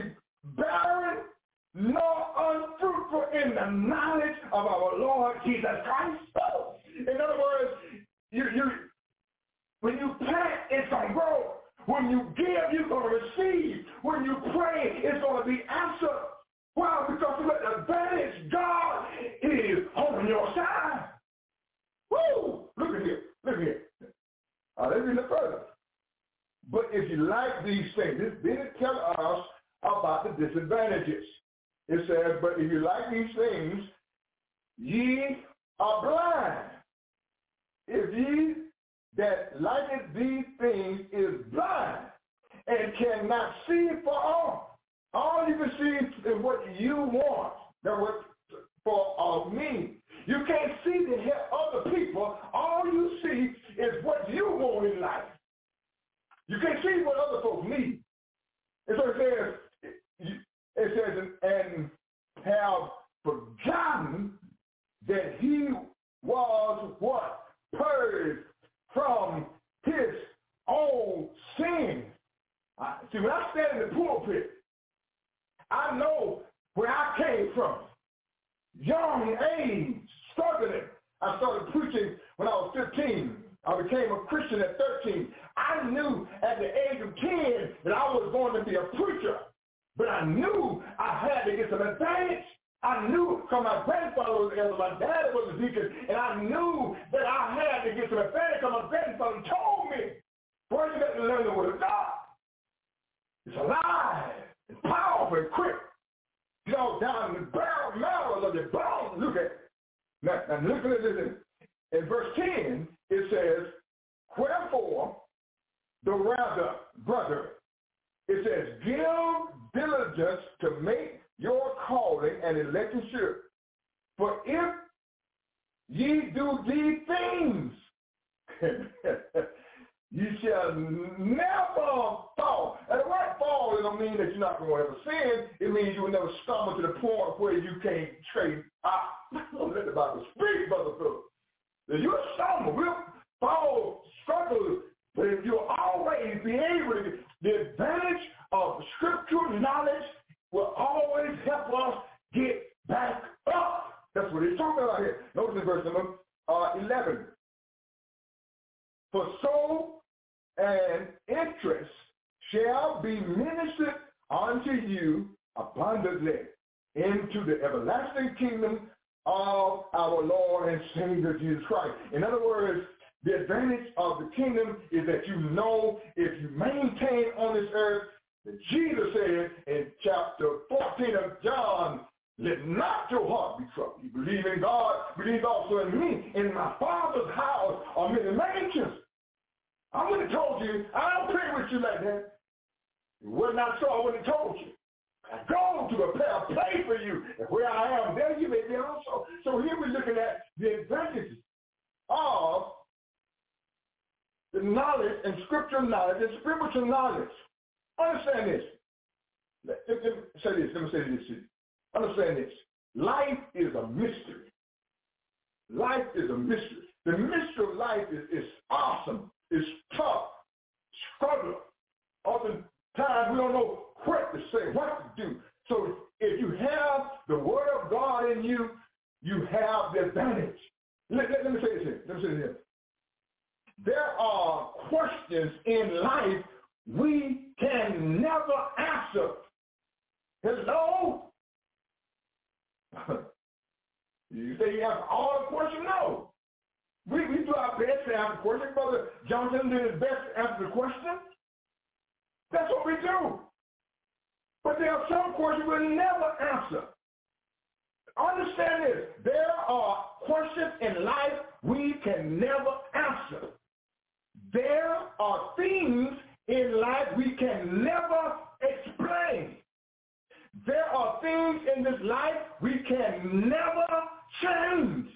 barren nor unfruitful in the knowledge of our Lord Jesus Christ. Oh. In other words, when you plant, it's going to grow. When you give, you're going to receive. When you pray, it's going to be answered. Why? Because of the advantage God is on your side. Woo! Look at here. Let's read it further. But if you like these things, then it tells us about the disadvantages. It says, but if you like these things, ye are blind. If ye that liketh these things is blind and cannot see for all. All you can see is what you want. That's what for me. You can't see to help other people. All you see is what you want in life. You can't see what other folks need. And so it says, and have forgotten that he was what? Purged from his own sin. See, when I stand in the pulpit, I know where I came from. Young age, struggling. I started preaching when I was 15. I became a Christian at 13. I knew at the age of 10 that I was going to be a preacher, but I knew I had to get some advantage. I knew, because my grandfather was an elder, my dad was a deacon, and I knew that I had to get some advantage, because my grandfather told me, boy, you got to learn the word of God. It's alive. It's powerful and quick. You know, down in the barrels of the bones. Look at it. Now look at this. In verse 10, it says, wherefore, the rather, brother, it says, give diligence to make your calling and election sure. For if ye do these things, you shall never fall. And the word fall, it don't mean that you're not going to ever sin. It means you will never stumble to the point where you can't trace out. Let the Bible speak, Brother Philip. If you stumble, we'll fall, struggle, but if you'll always be able to get the advantage of scriptural knowledge, will always help us get back up. That's what he's talking about here. Notice in verse number 11. For so an interest shall be ministered unto you abundantly. into the everlasting kingdom of our Lord and Savior Jesus Christ. In other words, the advantage of the kingdom is that you know if you maintain on this earth, that Jesus says in chapter 14 of John, let not your heart be troubled. You believe in God, believe also in me. In my Father's house are many mansions. I would have told you, I'll pray with you like that. It was not so I would have told you. I go to prepare a place for you. And where I am, there you may be also. So here we're looking at the advantages of the knowledge and scriptural knowledge and spiritual knowledge. Understand this. Let me say this to you. Understand this. Life is a mystery. Life is a mystery. The mystery of life is awesome. It's tough. Struggle. Oftentimes we don't know what to say, what to do. So if you have the word of God in you, you have the advantage. Let me say this here. There are questions in life we can never answer. Hello? You say you have all the questions? No. We do our best to answer the question. Brother Johnson did his best to answer the question. That's what we do. But there are some questions we'll never answer. Understand this. There are questions in life we can never answer. There are things in life we can never explain. There are things in this life we can never change.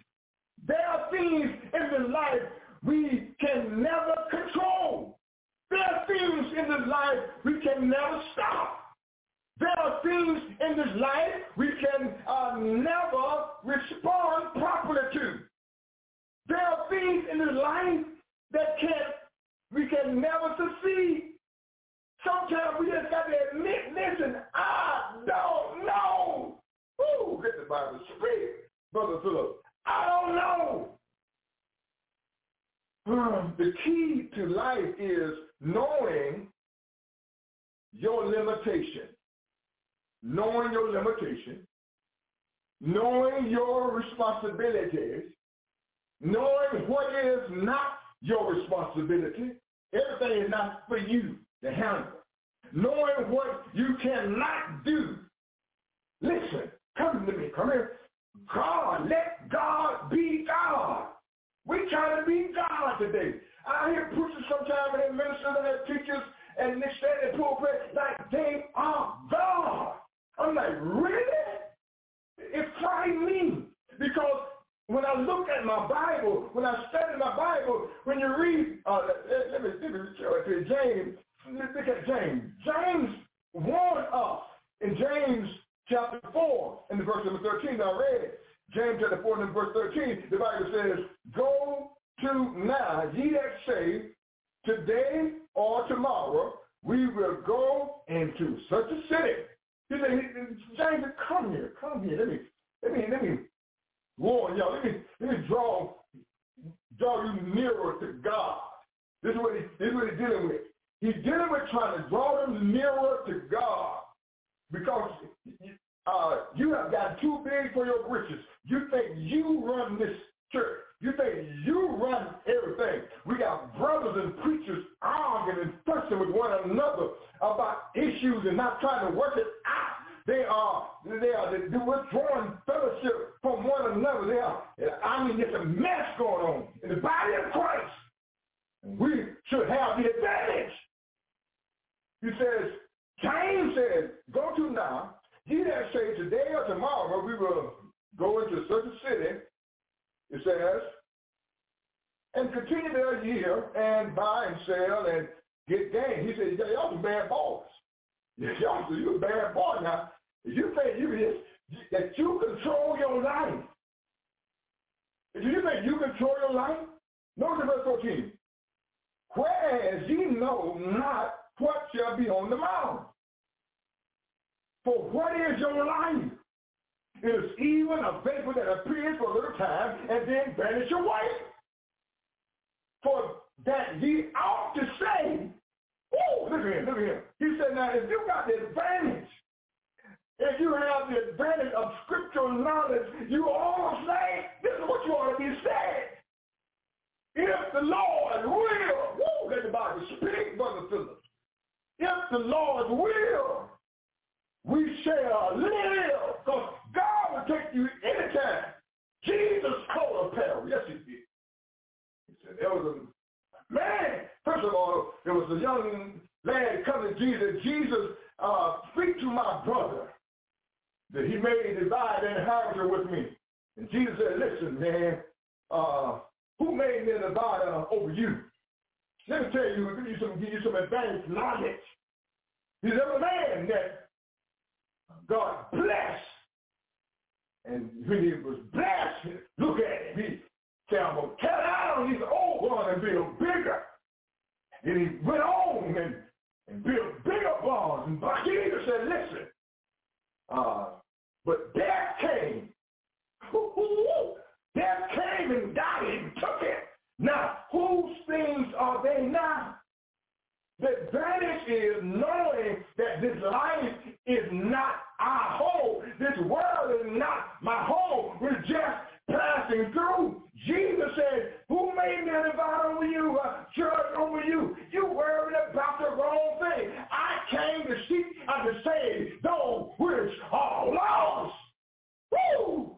There are things in this life we can never control. There are things in this life we can never stop. There are things in this life we can never respond properly to. There are things in this life that we can never succeed. Sometimes we just got to admit, listen, I don't know. Ooh, get the Bible speak, Brother Phillips. I don't know. The key to life is knowing your limitation. Knowing your limitation, knowing your responsibilities, knowing what is not your responsibility, everything is not for you to handle, knowing what you cannot do. Listen, come to me, come here. God, let God be God. We try to be God today. I hear preachers sometimes and ministers and their teachers and they stand in pulpit like they are God. I'm like, really? It frightened me because when I look at my Bible, when I study my Bible, when you read, let me show it to you, James. Let's look at James. James warned us in James chapter 4 and the verse number 13 I read. James chapter 4 and verse 13, the Bible says, go to now, ye that say, today or tomorrow, we will go into such a city. He said, James, come here. Let me warn y'all. Let me draw you nearer to God. This is what he's dealing with. He's dealing with trying to draw them nearer to God because you have gotten too big for your britches. You think you run this church. You think you run everything. We got brothers and preachers arguing and fussing with one another about issues and not trying to work it out. They're withdrawing fellowship from one another. There's a mess going on in the body of Christ. And we should have the advantage. James says, go to now. He that say today or tomorrow we will go into such a city. It says, and continue their year and buy and sell and get gain. He said, y'all some bad boys. You're a bad boy now. If you think you control your life, if you think you control your life, notice verse 14. Whereas you know not what shall be on the mountain. For what is your life? It is even a vapor that appears for a little time and then vanishes away. For that ye ought to say, oh, look at him. He said, now, if you got the advantage If you have the advantage of scriptural knowledge, you all say, this is what you ought to be saying. If the Lord will, woo, let the Bible speak, Brother Phillips. If the Lord will, we shall live, because God will take you anytime. Jesus told a parable. Yes, he did. He said, there was a man. First of all, there was a young lad coming to Jesus. Jesus, speak to my brother that he may divide the inheritance with me. And Jesus said, listen, man, who made me divide over you? Let me tell you, give you some advanced knowledge. He's a man that God blessed. And when he was blessed, look at him. He said, I'm going to cut out these old ones and build bigger. And he went on and built bigger bonds. And Jesus said, listen, but death came. Death came and died and took it. Now, whose things are they now? The advantage is knowing that this life is not our home. This world is not my home. We're just passing through. Jesus said, who made me divide over you, judge over you? You worried about the wrong thing. I came to seek and to save those which are lost. Woo!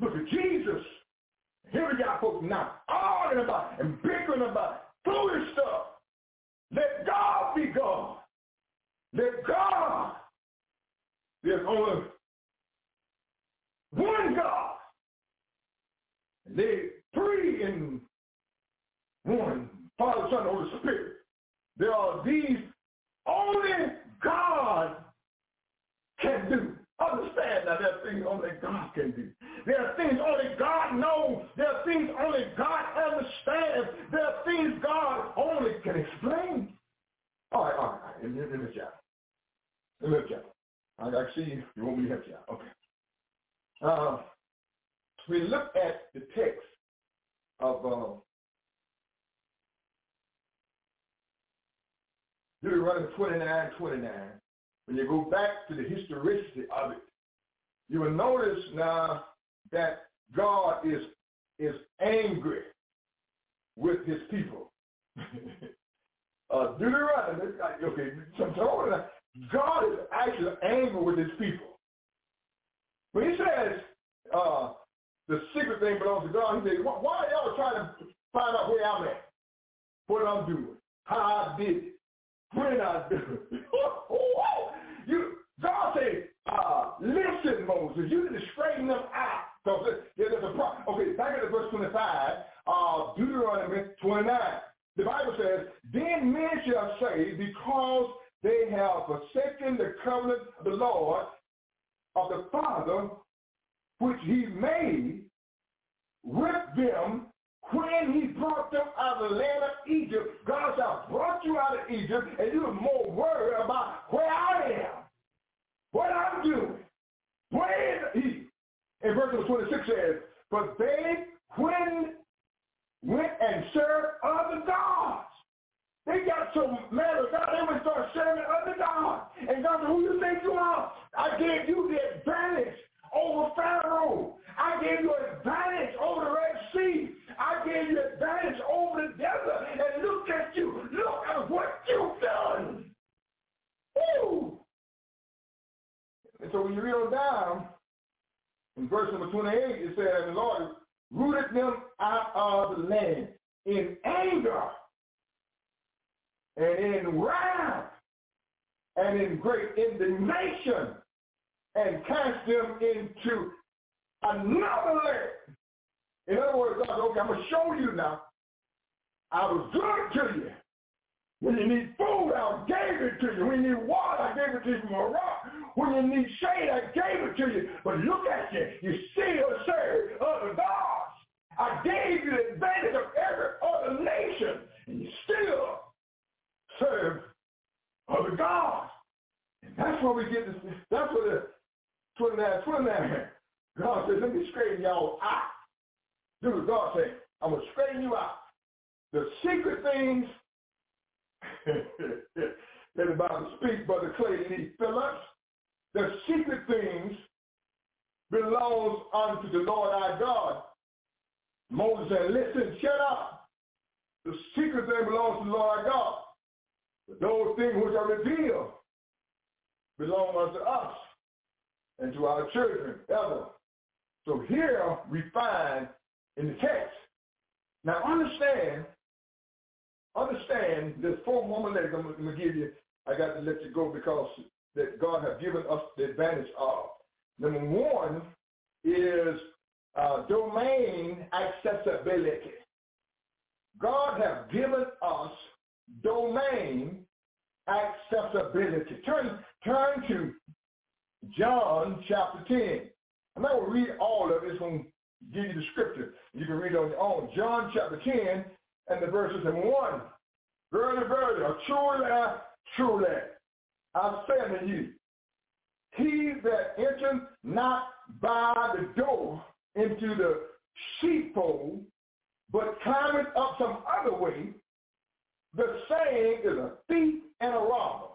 Look at Jesus. Here we got folks now arguing about and bickering about foolish stuff. Let God be God. Let God. There's only one God. And they three in one, Father, Son, and Holy Spirit. There are these only God can do. Understand that there are things only God can do. There are things only God knows. There are things only God understands. There are things God only can explain. All right. Let me jump. I see you want me to help you out. Okay. We look at the text of Deuteronomy 29:29. When you go back to the historicity of it, you will notice now that God is angry with his people. Deuteronomy, okay, so God is actually angry with his people. When he says the secret thing belongs to God, he says, why are y'all trying to find out where I'm at, what I'm doing, how I did it, when I do it? God said, listen, Moses, you need to straighten them out. So there's a problem. Okay, back at verse 25 of Deuteronomy 29. The Bible says, then men shall say, because they have forsaken the covenant of the Lord, of the Father, which he made with them when he brought them out of the land of Egypt. God said, I brought you out of Egypt, and you were more worried about where I am, what I'm doing. Where is he? And verse 26 says, but they went and served other gods. They got so mad at God, they would start serving other gods. And God said, who you think you are? I gave you the advantage over Pharaoh. I gave you advantage over the Red Sea. I gave you advantage over the desert. And look at you. Look at what you've done. Woo! And so when you read on down, in verse number 28, it says, the Lord rooted them out of the land in anger and in wrath and in great indignation, and cast them into another land. In other words, God said, okay, I'm going to show you now. I was good to you. When you need food, I gave it to you. When you need water, I gave it to you from a rock. When you need shade, I gave it to you. But look at you. You still serve other gods. I gave you the advantage of every other nation, and you still serve other gods. And that's where we get this. That's where the 29. God says, let me straighten y'all out. This is God saying, I'm going to straighten you out. The secret things that the Bible speaks, Brother Clay Phillips, The secret things belongs unto the Lord our God. Moses said, listen, shut up. The secret thing belongs to the Lord our God. But those things which are revealed belong unto us and to our children ever. So here we find in the text. Now understand there's four more legs I'm going to give you. I got to let you go because that God has given us the advantage of. Number one is domain accessibility. God has given us domain accessibility. Turn to John chapter 10. I'm not going to read all of it. It's going to give you the scripture. You can read it on your own. John chapter 10 and the verses in 1. Verily, verily, truly, I say unto you, he that entereth not by the door into the sheepfold, but climbeth up some other way, the same is a thief and a robber.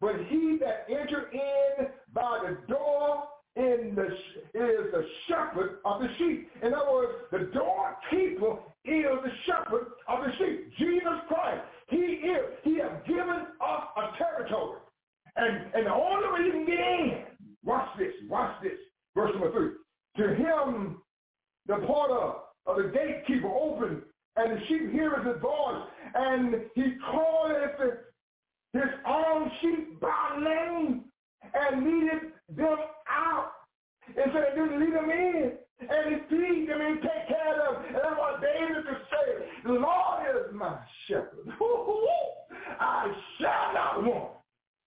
But he that entereth in by the door is the shepherd of the sheep. In other words, the doorkeeper is the shepherd of the sheep. Jesus Christ, He has given us a territory. And the only way you can get in, watch this, verse number 3. To him, the porter of the gatekeeper opened, and the sheep heareth his voice, and he calleth his own sheep by name, and leadeth them out. And so they didn't lead them in, and he feeds them and take care of them. And that's what David could say, the Lord is my shepherd. I shall not want.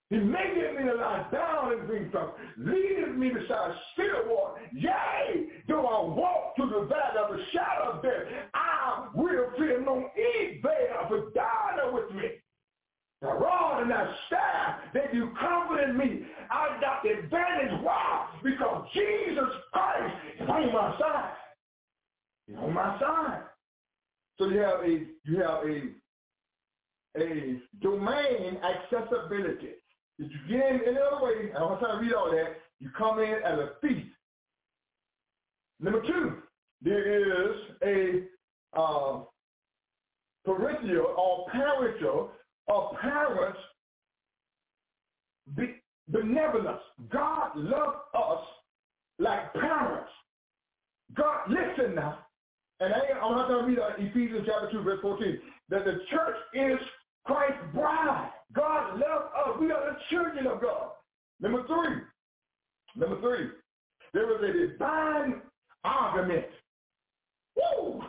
He maketh me to lie down in green pastures, leadeth me beside still water. Yea, though I walk through the valley of the shadow of death, I will fear no evil, for thou art with me. Thy rod and thy staff, they do comfort me. I got the advantage. Why? Because Jesus Christ is on my side. He's on my side. So you have a domain accessibility. If you get in another way, I don't have time to read all that, you come in as a thief. Number two, there is a parental or parents' benevolence. God loves us like parents. God, listen now, and I'm not going to read Ephesians chapter 2, verse 14, that the church is Christ's bride. God loves us. We are the children of God. Number three, there is a divine argument. Woo!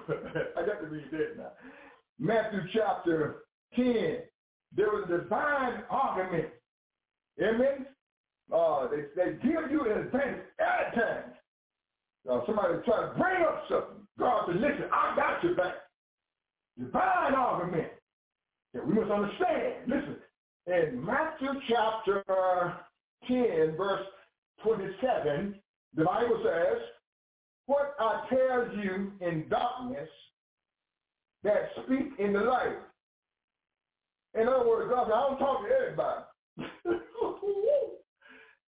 I got to read that now. Matthew chapter 10. There was a divine argument. Amen? They give you an advantage every time. Somebody try to bring up something. God said, listen, I got your back. Divine argument. Yeah, we must understand. Listen, in Matthew chapter 10, verse 27, the Bible says, what I tell you in darkness that speak in the light. In other words, God said, I don't talk to everybody.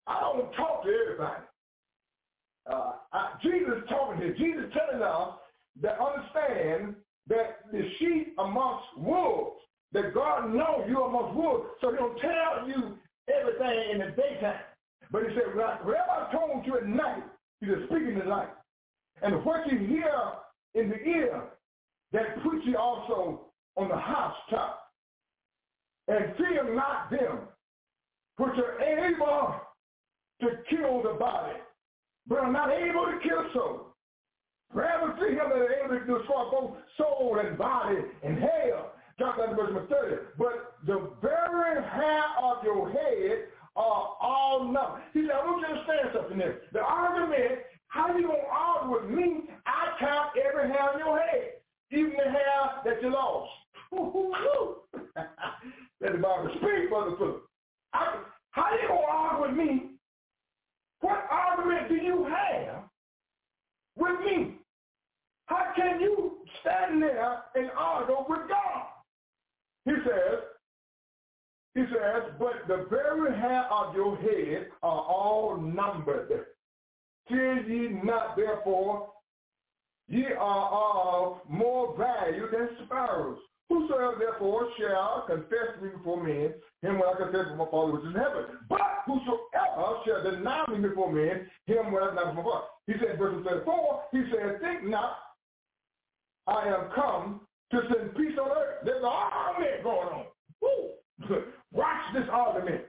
I don't talk to everybody. Jesus talking here. Jesus telling us that understand that the sheep amongst wolves, that God knows you amongst wolves, so he don't tell you everything in the daytime. But he said, whatever I told you at night, he was speaking the light. And what you hear in the ear, that puts you also on the housetop. And fear not them, which are able to kill the body, but are not able to kill soul. Rather fear him that are able to destroy both soul and body and hell. Drop down to verse number 30. But the very hair of your head are all numbered. He said, I want you to understand something there. The argument, how you going to argue with me? I count every hair on your head, even the hair that you lost. Let the Bible speak, Brother Phillips. How you going to argue with me? What argument do you have with me? How can you stand there and argue with God? He says, He says, but the very hair of your head are all numbered. Fear ye not, therefore, ye are of more value than sparrows. Whosoever therefore shall confess me before men, him will I confess before my Father which is in heaven. But whosoever shall deny me before men, him will I deny before my Father. He said, verse 34, he said, think not, I am come to send peace on earth. There's an argument going on. Woo. Watch this argument.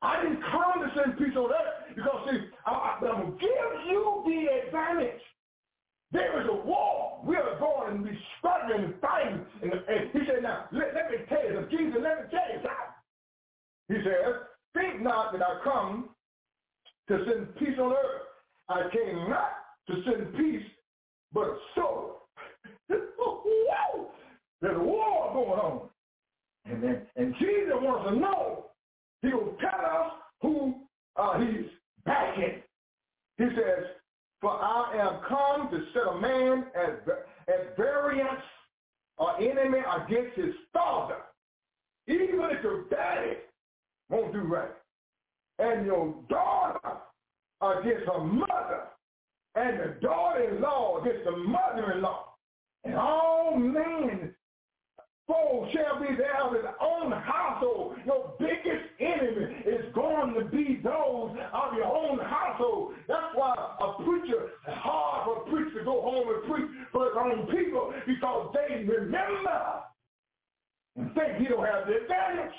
I didn't come to send peace on earth because, see, I'm going to give you the advantage. There is a war. We are going and be struggling and fighting. And he said, now, let me tell you, Jesus, let me tell you something. He says, think not that I come to send peace on earth. I came not to send peace, but a sword. There's a war going on. And Jesus wants to know. He will tell us who he's backing. He says, for I am come to set a man at variance or enemy against his father, even if your daddy won't do right, and your daughter against her mother, and the daughter-in-law against the mother-in-law, and all men foes shall be there of his own household. Your biggest enemy is going to be those of your own household. That's why a preacher, it's hard for a preacher to go home and preach for his own people because they remember and think he don't have the advantage.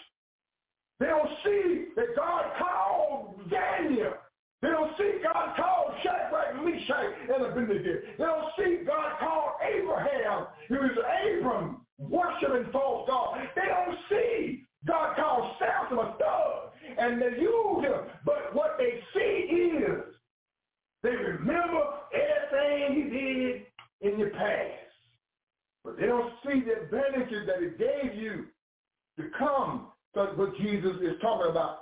They don't see that God called Daniel. They don't see God called Shadrach, Meshach, and Abednego. They don't see God called Abraham. He was Abram, worshiping false God. They don't see God called Samson a thug, and they use him. But what they see is they remember everything he did in the past. But they don't see the advantages that it gave you to come to what Jesus is talking about.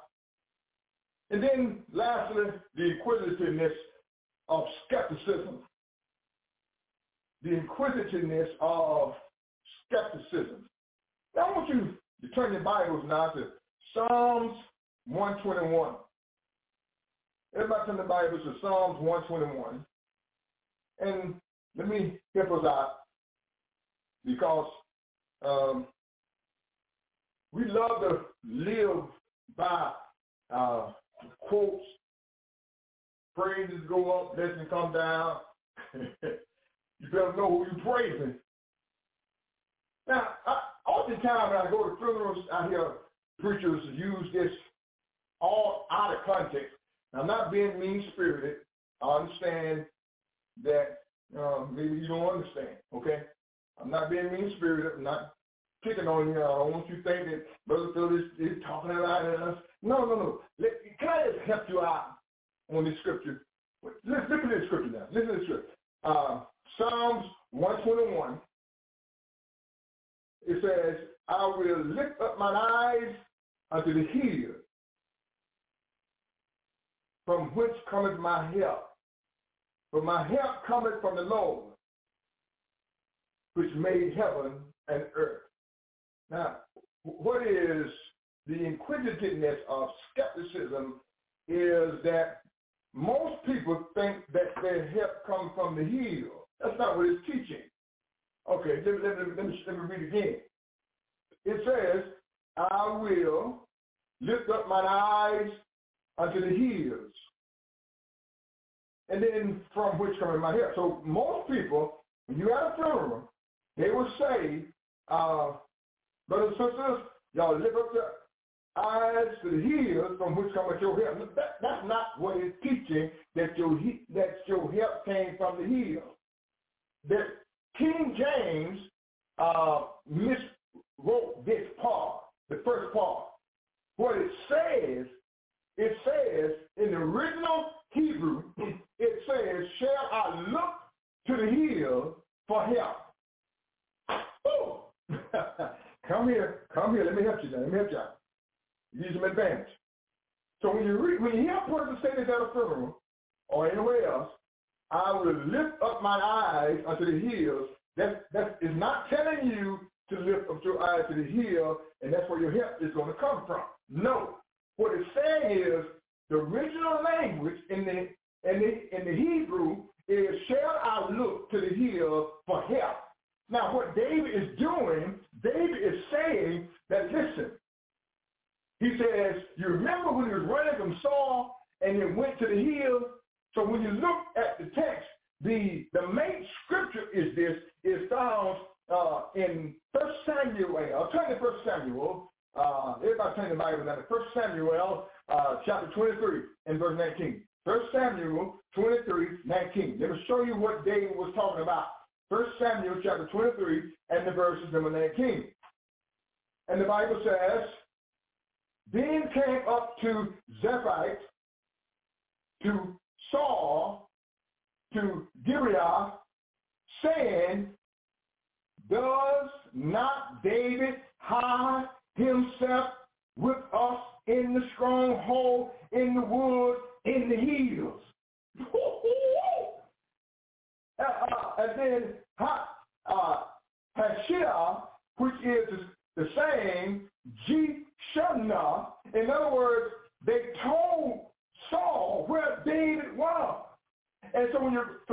And then lastly, the inquisitiveness of skepticism. The inquisitiveness of skepticism. Now I want you to turn your Bibles now to Psalms 121. Everybody turn the Bibles to Psalms 121. And let me help us out because we love to live by quotes. Praises go up, blessings come down. You better know who you're praising. Now, oftentimes when I go to funerals, I hear preachers use this all out of context. Now, I'm not being mean-spirited. I understand that maybe you don't understand, okay? I'm not being mean-spirited. I'm not picking on you. I don't want you to think that Brother Phillips is talking about us. No. Can I just help you out on this scripture? Listen to this scripture now. Listen to this scripture. Psalms 121. It says, I will lift up mine eyes unto the hill, from whence cometh my help. For my help cometh from the Lord, which made heaven and earth. Now, what is the inquisitiveness of skepticism is that most people think that their help comes from the hill. That's not what it's teaching. Okay, let me read again. It says, I will lift up mine eyes unto the hills, and then from which cometh my help. So most people, when you have a funeral, they will say, brothers and sisters, y'all lift up your eyes to the hills from which cometh your help. That's not what it's teaching, that your help came from the hills. That King James miswrote this part, the first part. What it says in the original Hebrew, it says, shall I look to the hill for help? Oh, come here, let me help you now, let me help you out. Use them advantage. So when you hear a person say this at a funeral or anywhere else, I will lift up my eyes unto the hills. That is not telling you to lift up your eyes to the hill, and that's where your help is going to come from. No. What it's saying is the original language in the Hebrew is, shall I look to the hill for help? Now, what David is doing, David is saying that, listen, he says, you remember when he was running from Saul and he went to the hill? So when you look at the text, the main scripture is this, is found in 1 Samuel, turn to 1 Samuel, everybody turn to the Bible now, 1 Samuel chapter 23 and verse 19. 1 Samuel 23, 19. Let me show you what David was talking about. 1 Samuel chapter 23 and the verses number 19. And the Bible says, then came up to Zephite, to Saul, to Gibeah, saying, does not David hide himself with us in the stronghold, in the wood, in the hills? And then Hashiah, which is the same, G-Shemna. In other words, they told Saul where David was. And so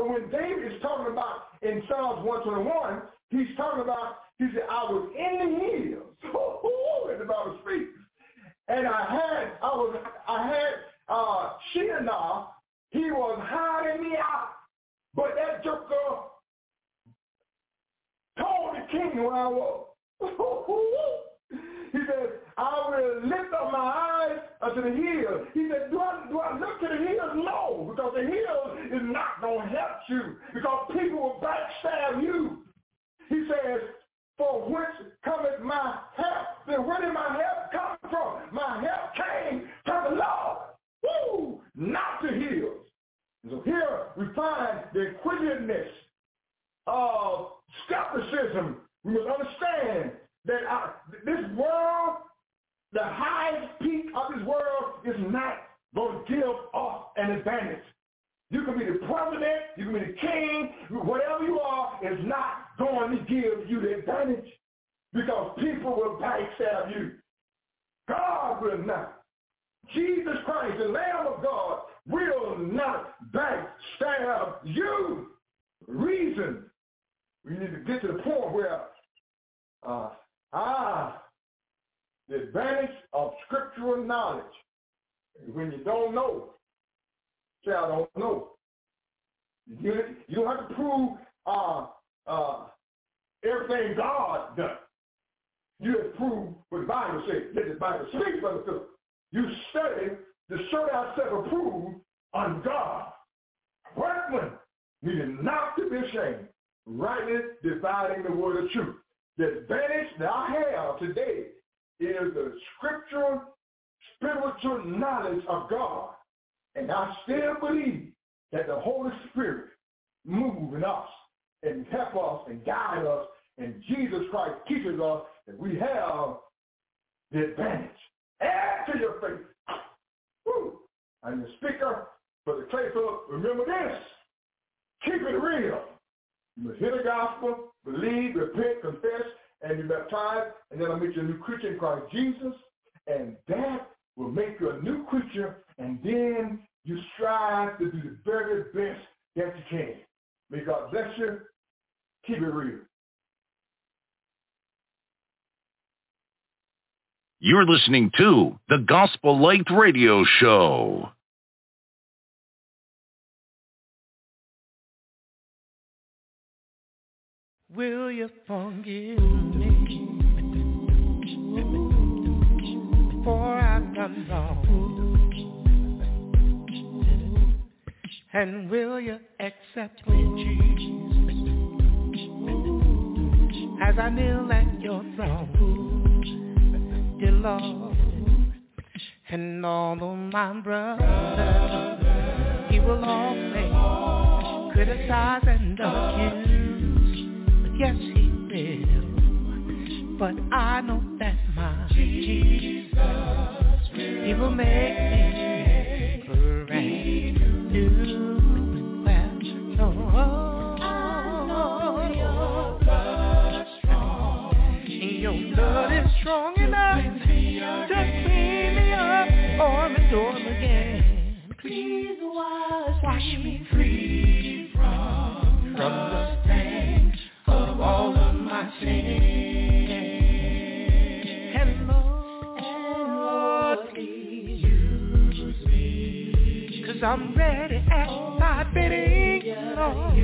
when David is talking about in Psalms 121, he's talking about, he said, I was in the hills, and the Bible speaks, and I had Sheanah, he was hiding me out. But that joker told the king where I was. He said, I will lift up my eyes unto the hills. He said, do I look to the hills? No, because the hills is not going to help you, because people will backstab you. He says, for which cometh my help? Then where did my help come from? My help came from the Lord. Woo! Not the hills. And so here we find the inquisitiveness of skepticism. We must understand that this world, the highest peak of this world, is not going to give us an advantage. You can be the president, you can be the king, whatever you are, is not going to give you the advantage, because people will backstab you. God will not. Jesus Christ, the Lamb of God, will not backstab you. Reason. We need to get to the point where the advantage of scriptural knowledge. When you don't know, say, I don't know. You don't have to prove everything God does. You have to prove what the Bible says. Let the Bible speak, Brother Philip. You study to show thyself approved on God. Workmen, needed not to be ashamed, rightly dividing the word of truth. The advantage that I have today is the scriptural, spiritual knowledge of God. And I still believe that the Holy Spirit moves in us and help us and guide us, and Jesus Christ teaches us that we have the advantage. Add to your faith. Woo. I'm the speaker, Brother Clay Phillips. Remember this. Keep it real. You must hear the gospel, believe, repent, confess, and be baptized, and that'll make you a new creature in Christ Jesus, and that will make you a new creature, and then you strive to do the very best that you can. May God bless you. Keep it real. You're listening to the Gospel Light Radio Show. Will you forgive me? For I've done wrong. And will you accept me, Jesus? As I kneel at your throne. Dear Lord, and all of my brothers, he will always criticize and accuse. Yes, he will. But I know that my Jesus, he will make me brand new. Well, Lord, strong enough to clean me up on the door again. Please wash me free from the stench of all of my sins. And Lord, please use me, 'cause I'm ready at thy bidding, Lord.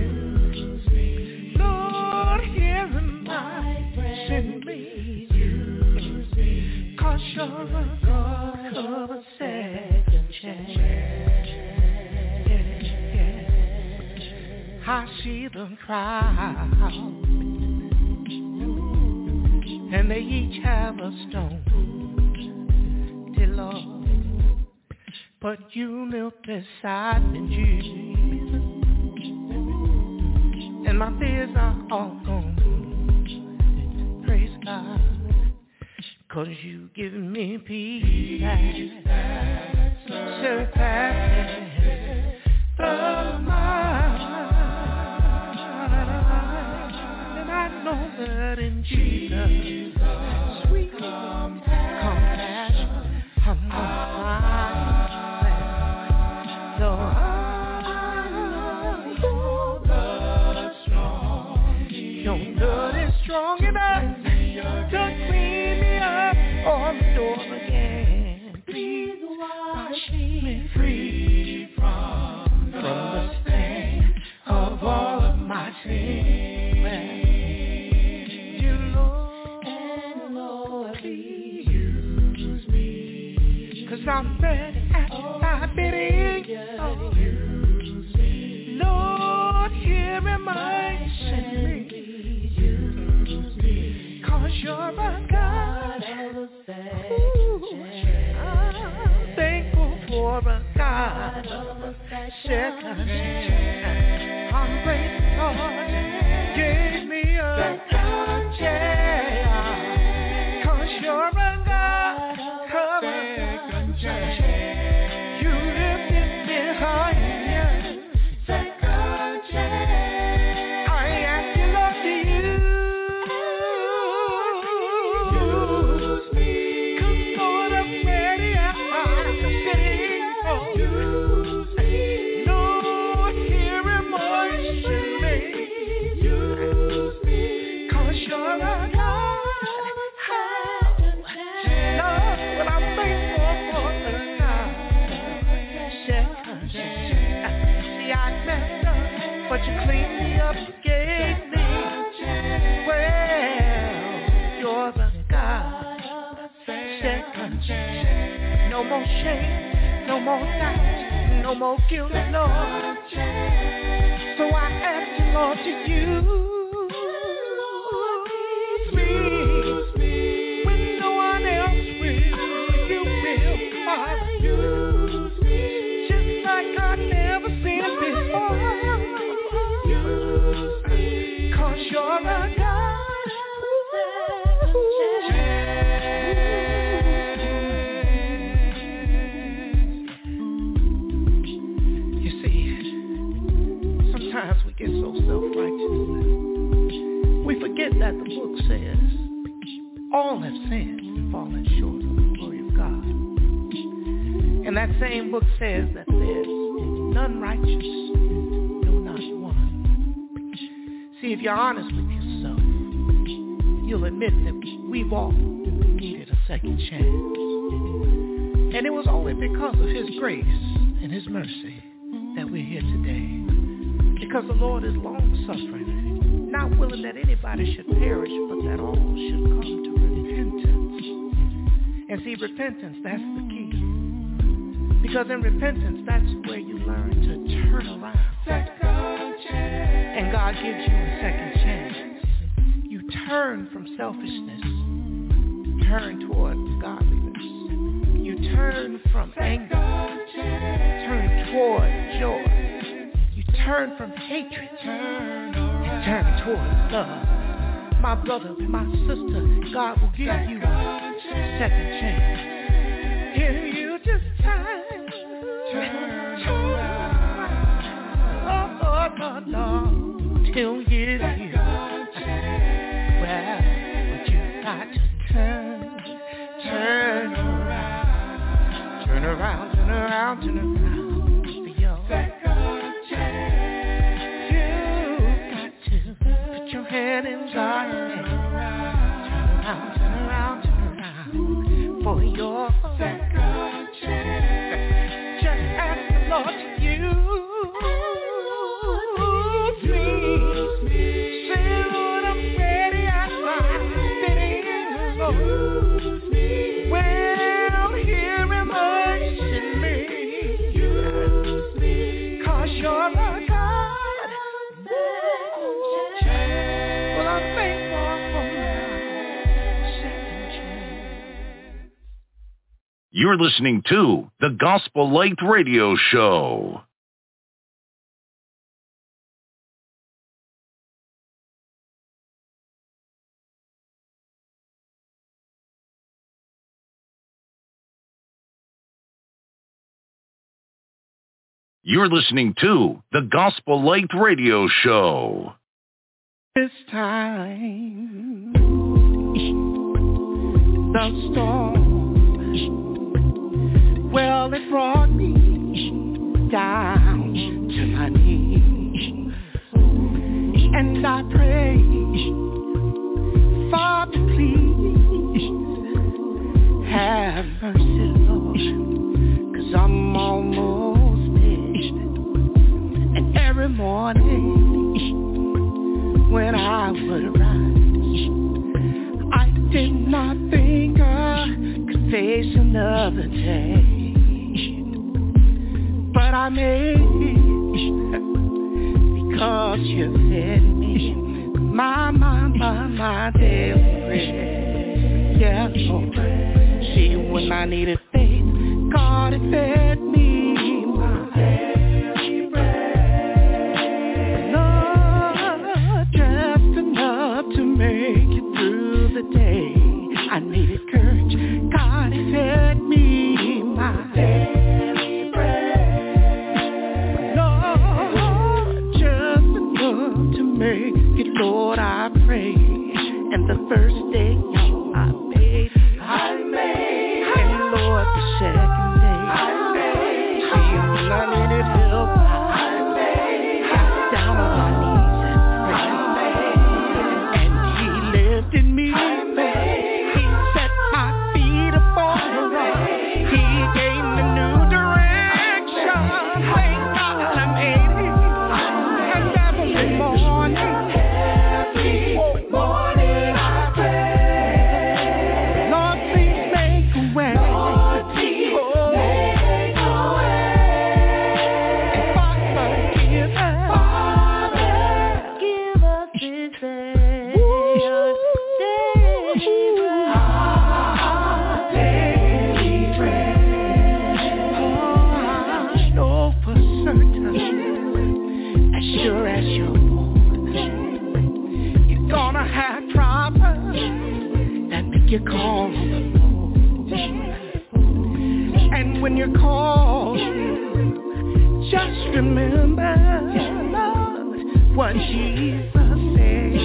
Lord, hear my sin, please use me, 'cause you're a God of a second chance. I see them crowd, and they each have a stone, dear Lord, but you knelt beside me, Jesus, and my fears are all gone. Praise God, 'cause you give me peace that surpasses the mind. And I know that in Jesus' sweet compassion, I'm alive. Lord, I'm ready at thy bidding, Lord, hear my sin, 'cause you're a God. I'm thankful for a God. I'm grateful, gave me a God, yeah, 'cause you're a shame, no more doubt, no more guilt, Lord. So I ask you, Lord, to use me when no one else will. You will, Father, use me just like I've never seen it before. Use me, 'cause you're a God. That the book says, all have sinned and fallen short of the glory of God. And that same book says that there's none righteous, no, not one. See, if you're honest with yourself, you'll admit that we've all needed a second chance. And it was only because of his grace and his mercy that we're here today. Because the Lord is long-suffering, not willing that anybody should perish, but that all should come to repentance. And see, repentance, that's the key. Because in repentance, that's where you learn to turn around. And God gives you a second chance. You turn from selfishness. Turn towards godliness. You turn from anger. Turn toward joy. You turn from hatred. Turn towards love. My brother, my sister, God will give you a second chance. If you just turn, Lord, till you hear. Well, but you got to turn. around and around and around. Keep your head up. You got to put your head in God and around and around and around for your second chance. Just ask the Lord to use me. Say, Lord, I'm ready. I'm ready. Use me. Well, hear him urging me. Use me. 'Cause you're a God. Well, I'm thankful for my second chance. You're listening to the Gospel Light Radio Show. You're listening to the Gospel Light Radio Show. This time, the storm, well, it brought me down to my knees, and I prayed, Father, please have mercy, Lord, 'cause I'm almost. Every morning when I would rise, I did not think I could face another day. But I made it because you fed me. My daily bread. Yeah, Lord. See, when I needed faith, God had fed me. My faith. I needed courage, God fed me my daily bread. Lord, just enough to make it, Lord, I pray. And the first day, I made. And Lord, the second day, I made. See, when I needed help, I made. Got down on my knees and prayed, and He lifted me. You call on the Lord, and when you call, just remember what Jesus said.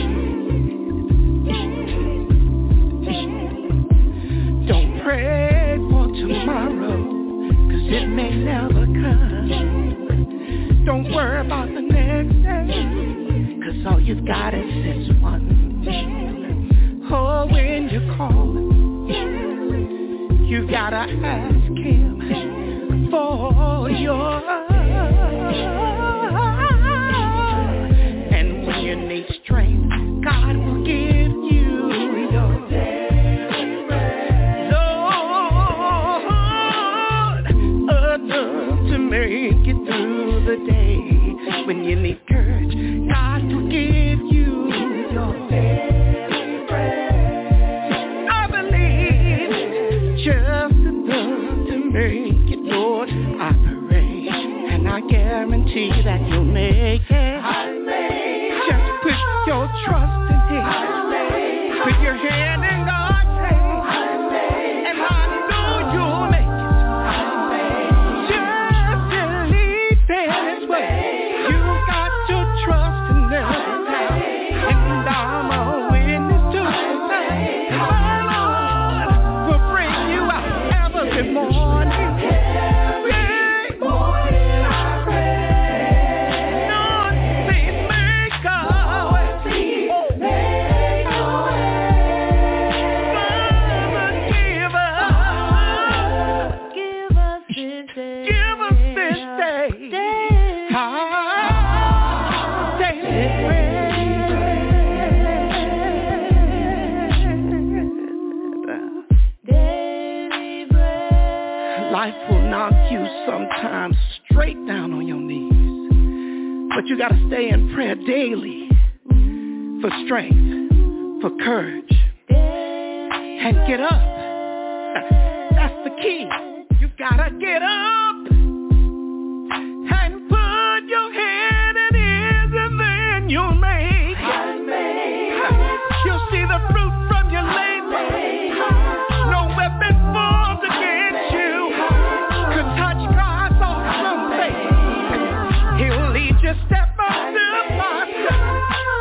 Don't pray for tomorrow, 'cause it may never come. Don't worry about the next day, 'cause all you've got is this one day. Oh, when you call, you gotta ask Him for your love. And when you need strength, God will give you your daily bread. Lord, enough to make it through the day. When you need courage, God will give you your daily bread. Make it, Lord, I pray, and I guarantee that you'll make it. Just put your trust in Him, put your hand in God's hand, and I know you'll make it. Just believe that His way. You got to trust in Him, and I'm a witness to the Lord will bring you out every morning. Yeah. Life will knock you sometimes straight down on your knees, but you got to stay in prayer daily for strength, for courage, and get up. That's the key. You got to get up and put your head in his, and then you'll make it. You'll see the fruit from your labor. No weapon formed against you could touch God's awesome face. He'll lead you step after step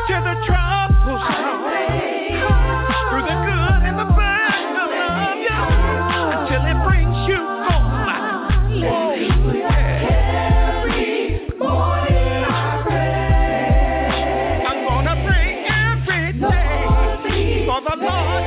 to the troubled stone, through the good and the bad of you, until it brings you home. Oh, yeah. Every morning I pray, I'm gonna pray every day for the Lord .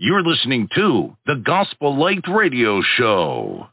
You're listening to the Gospel Light Radio Show.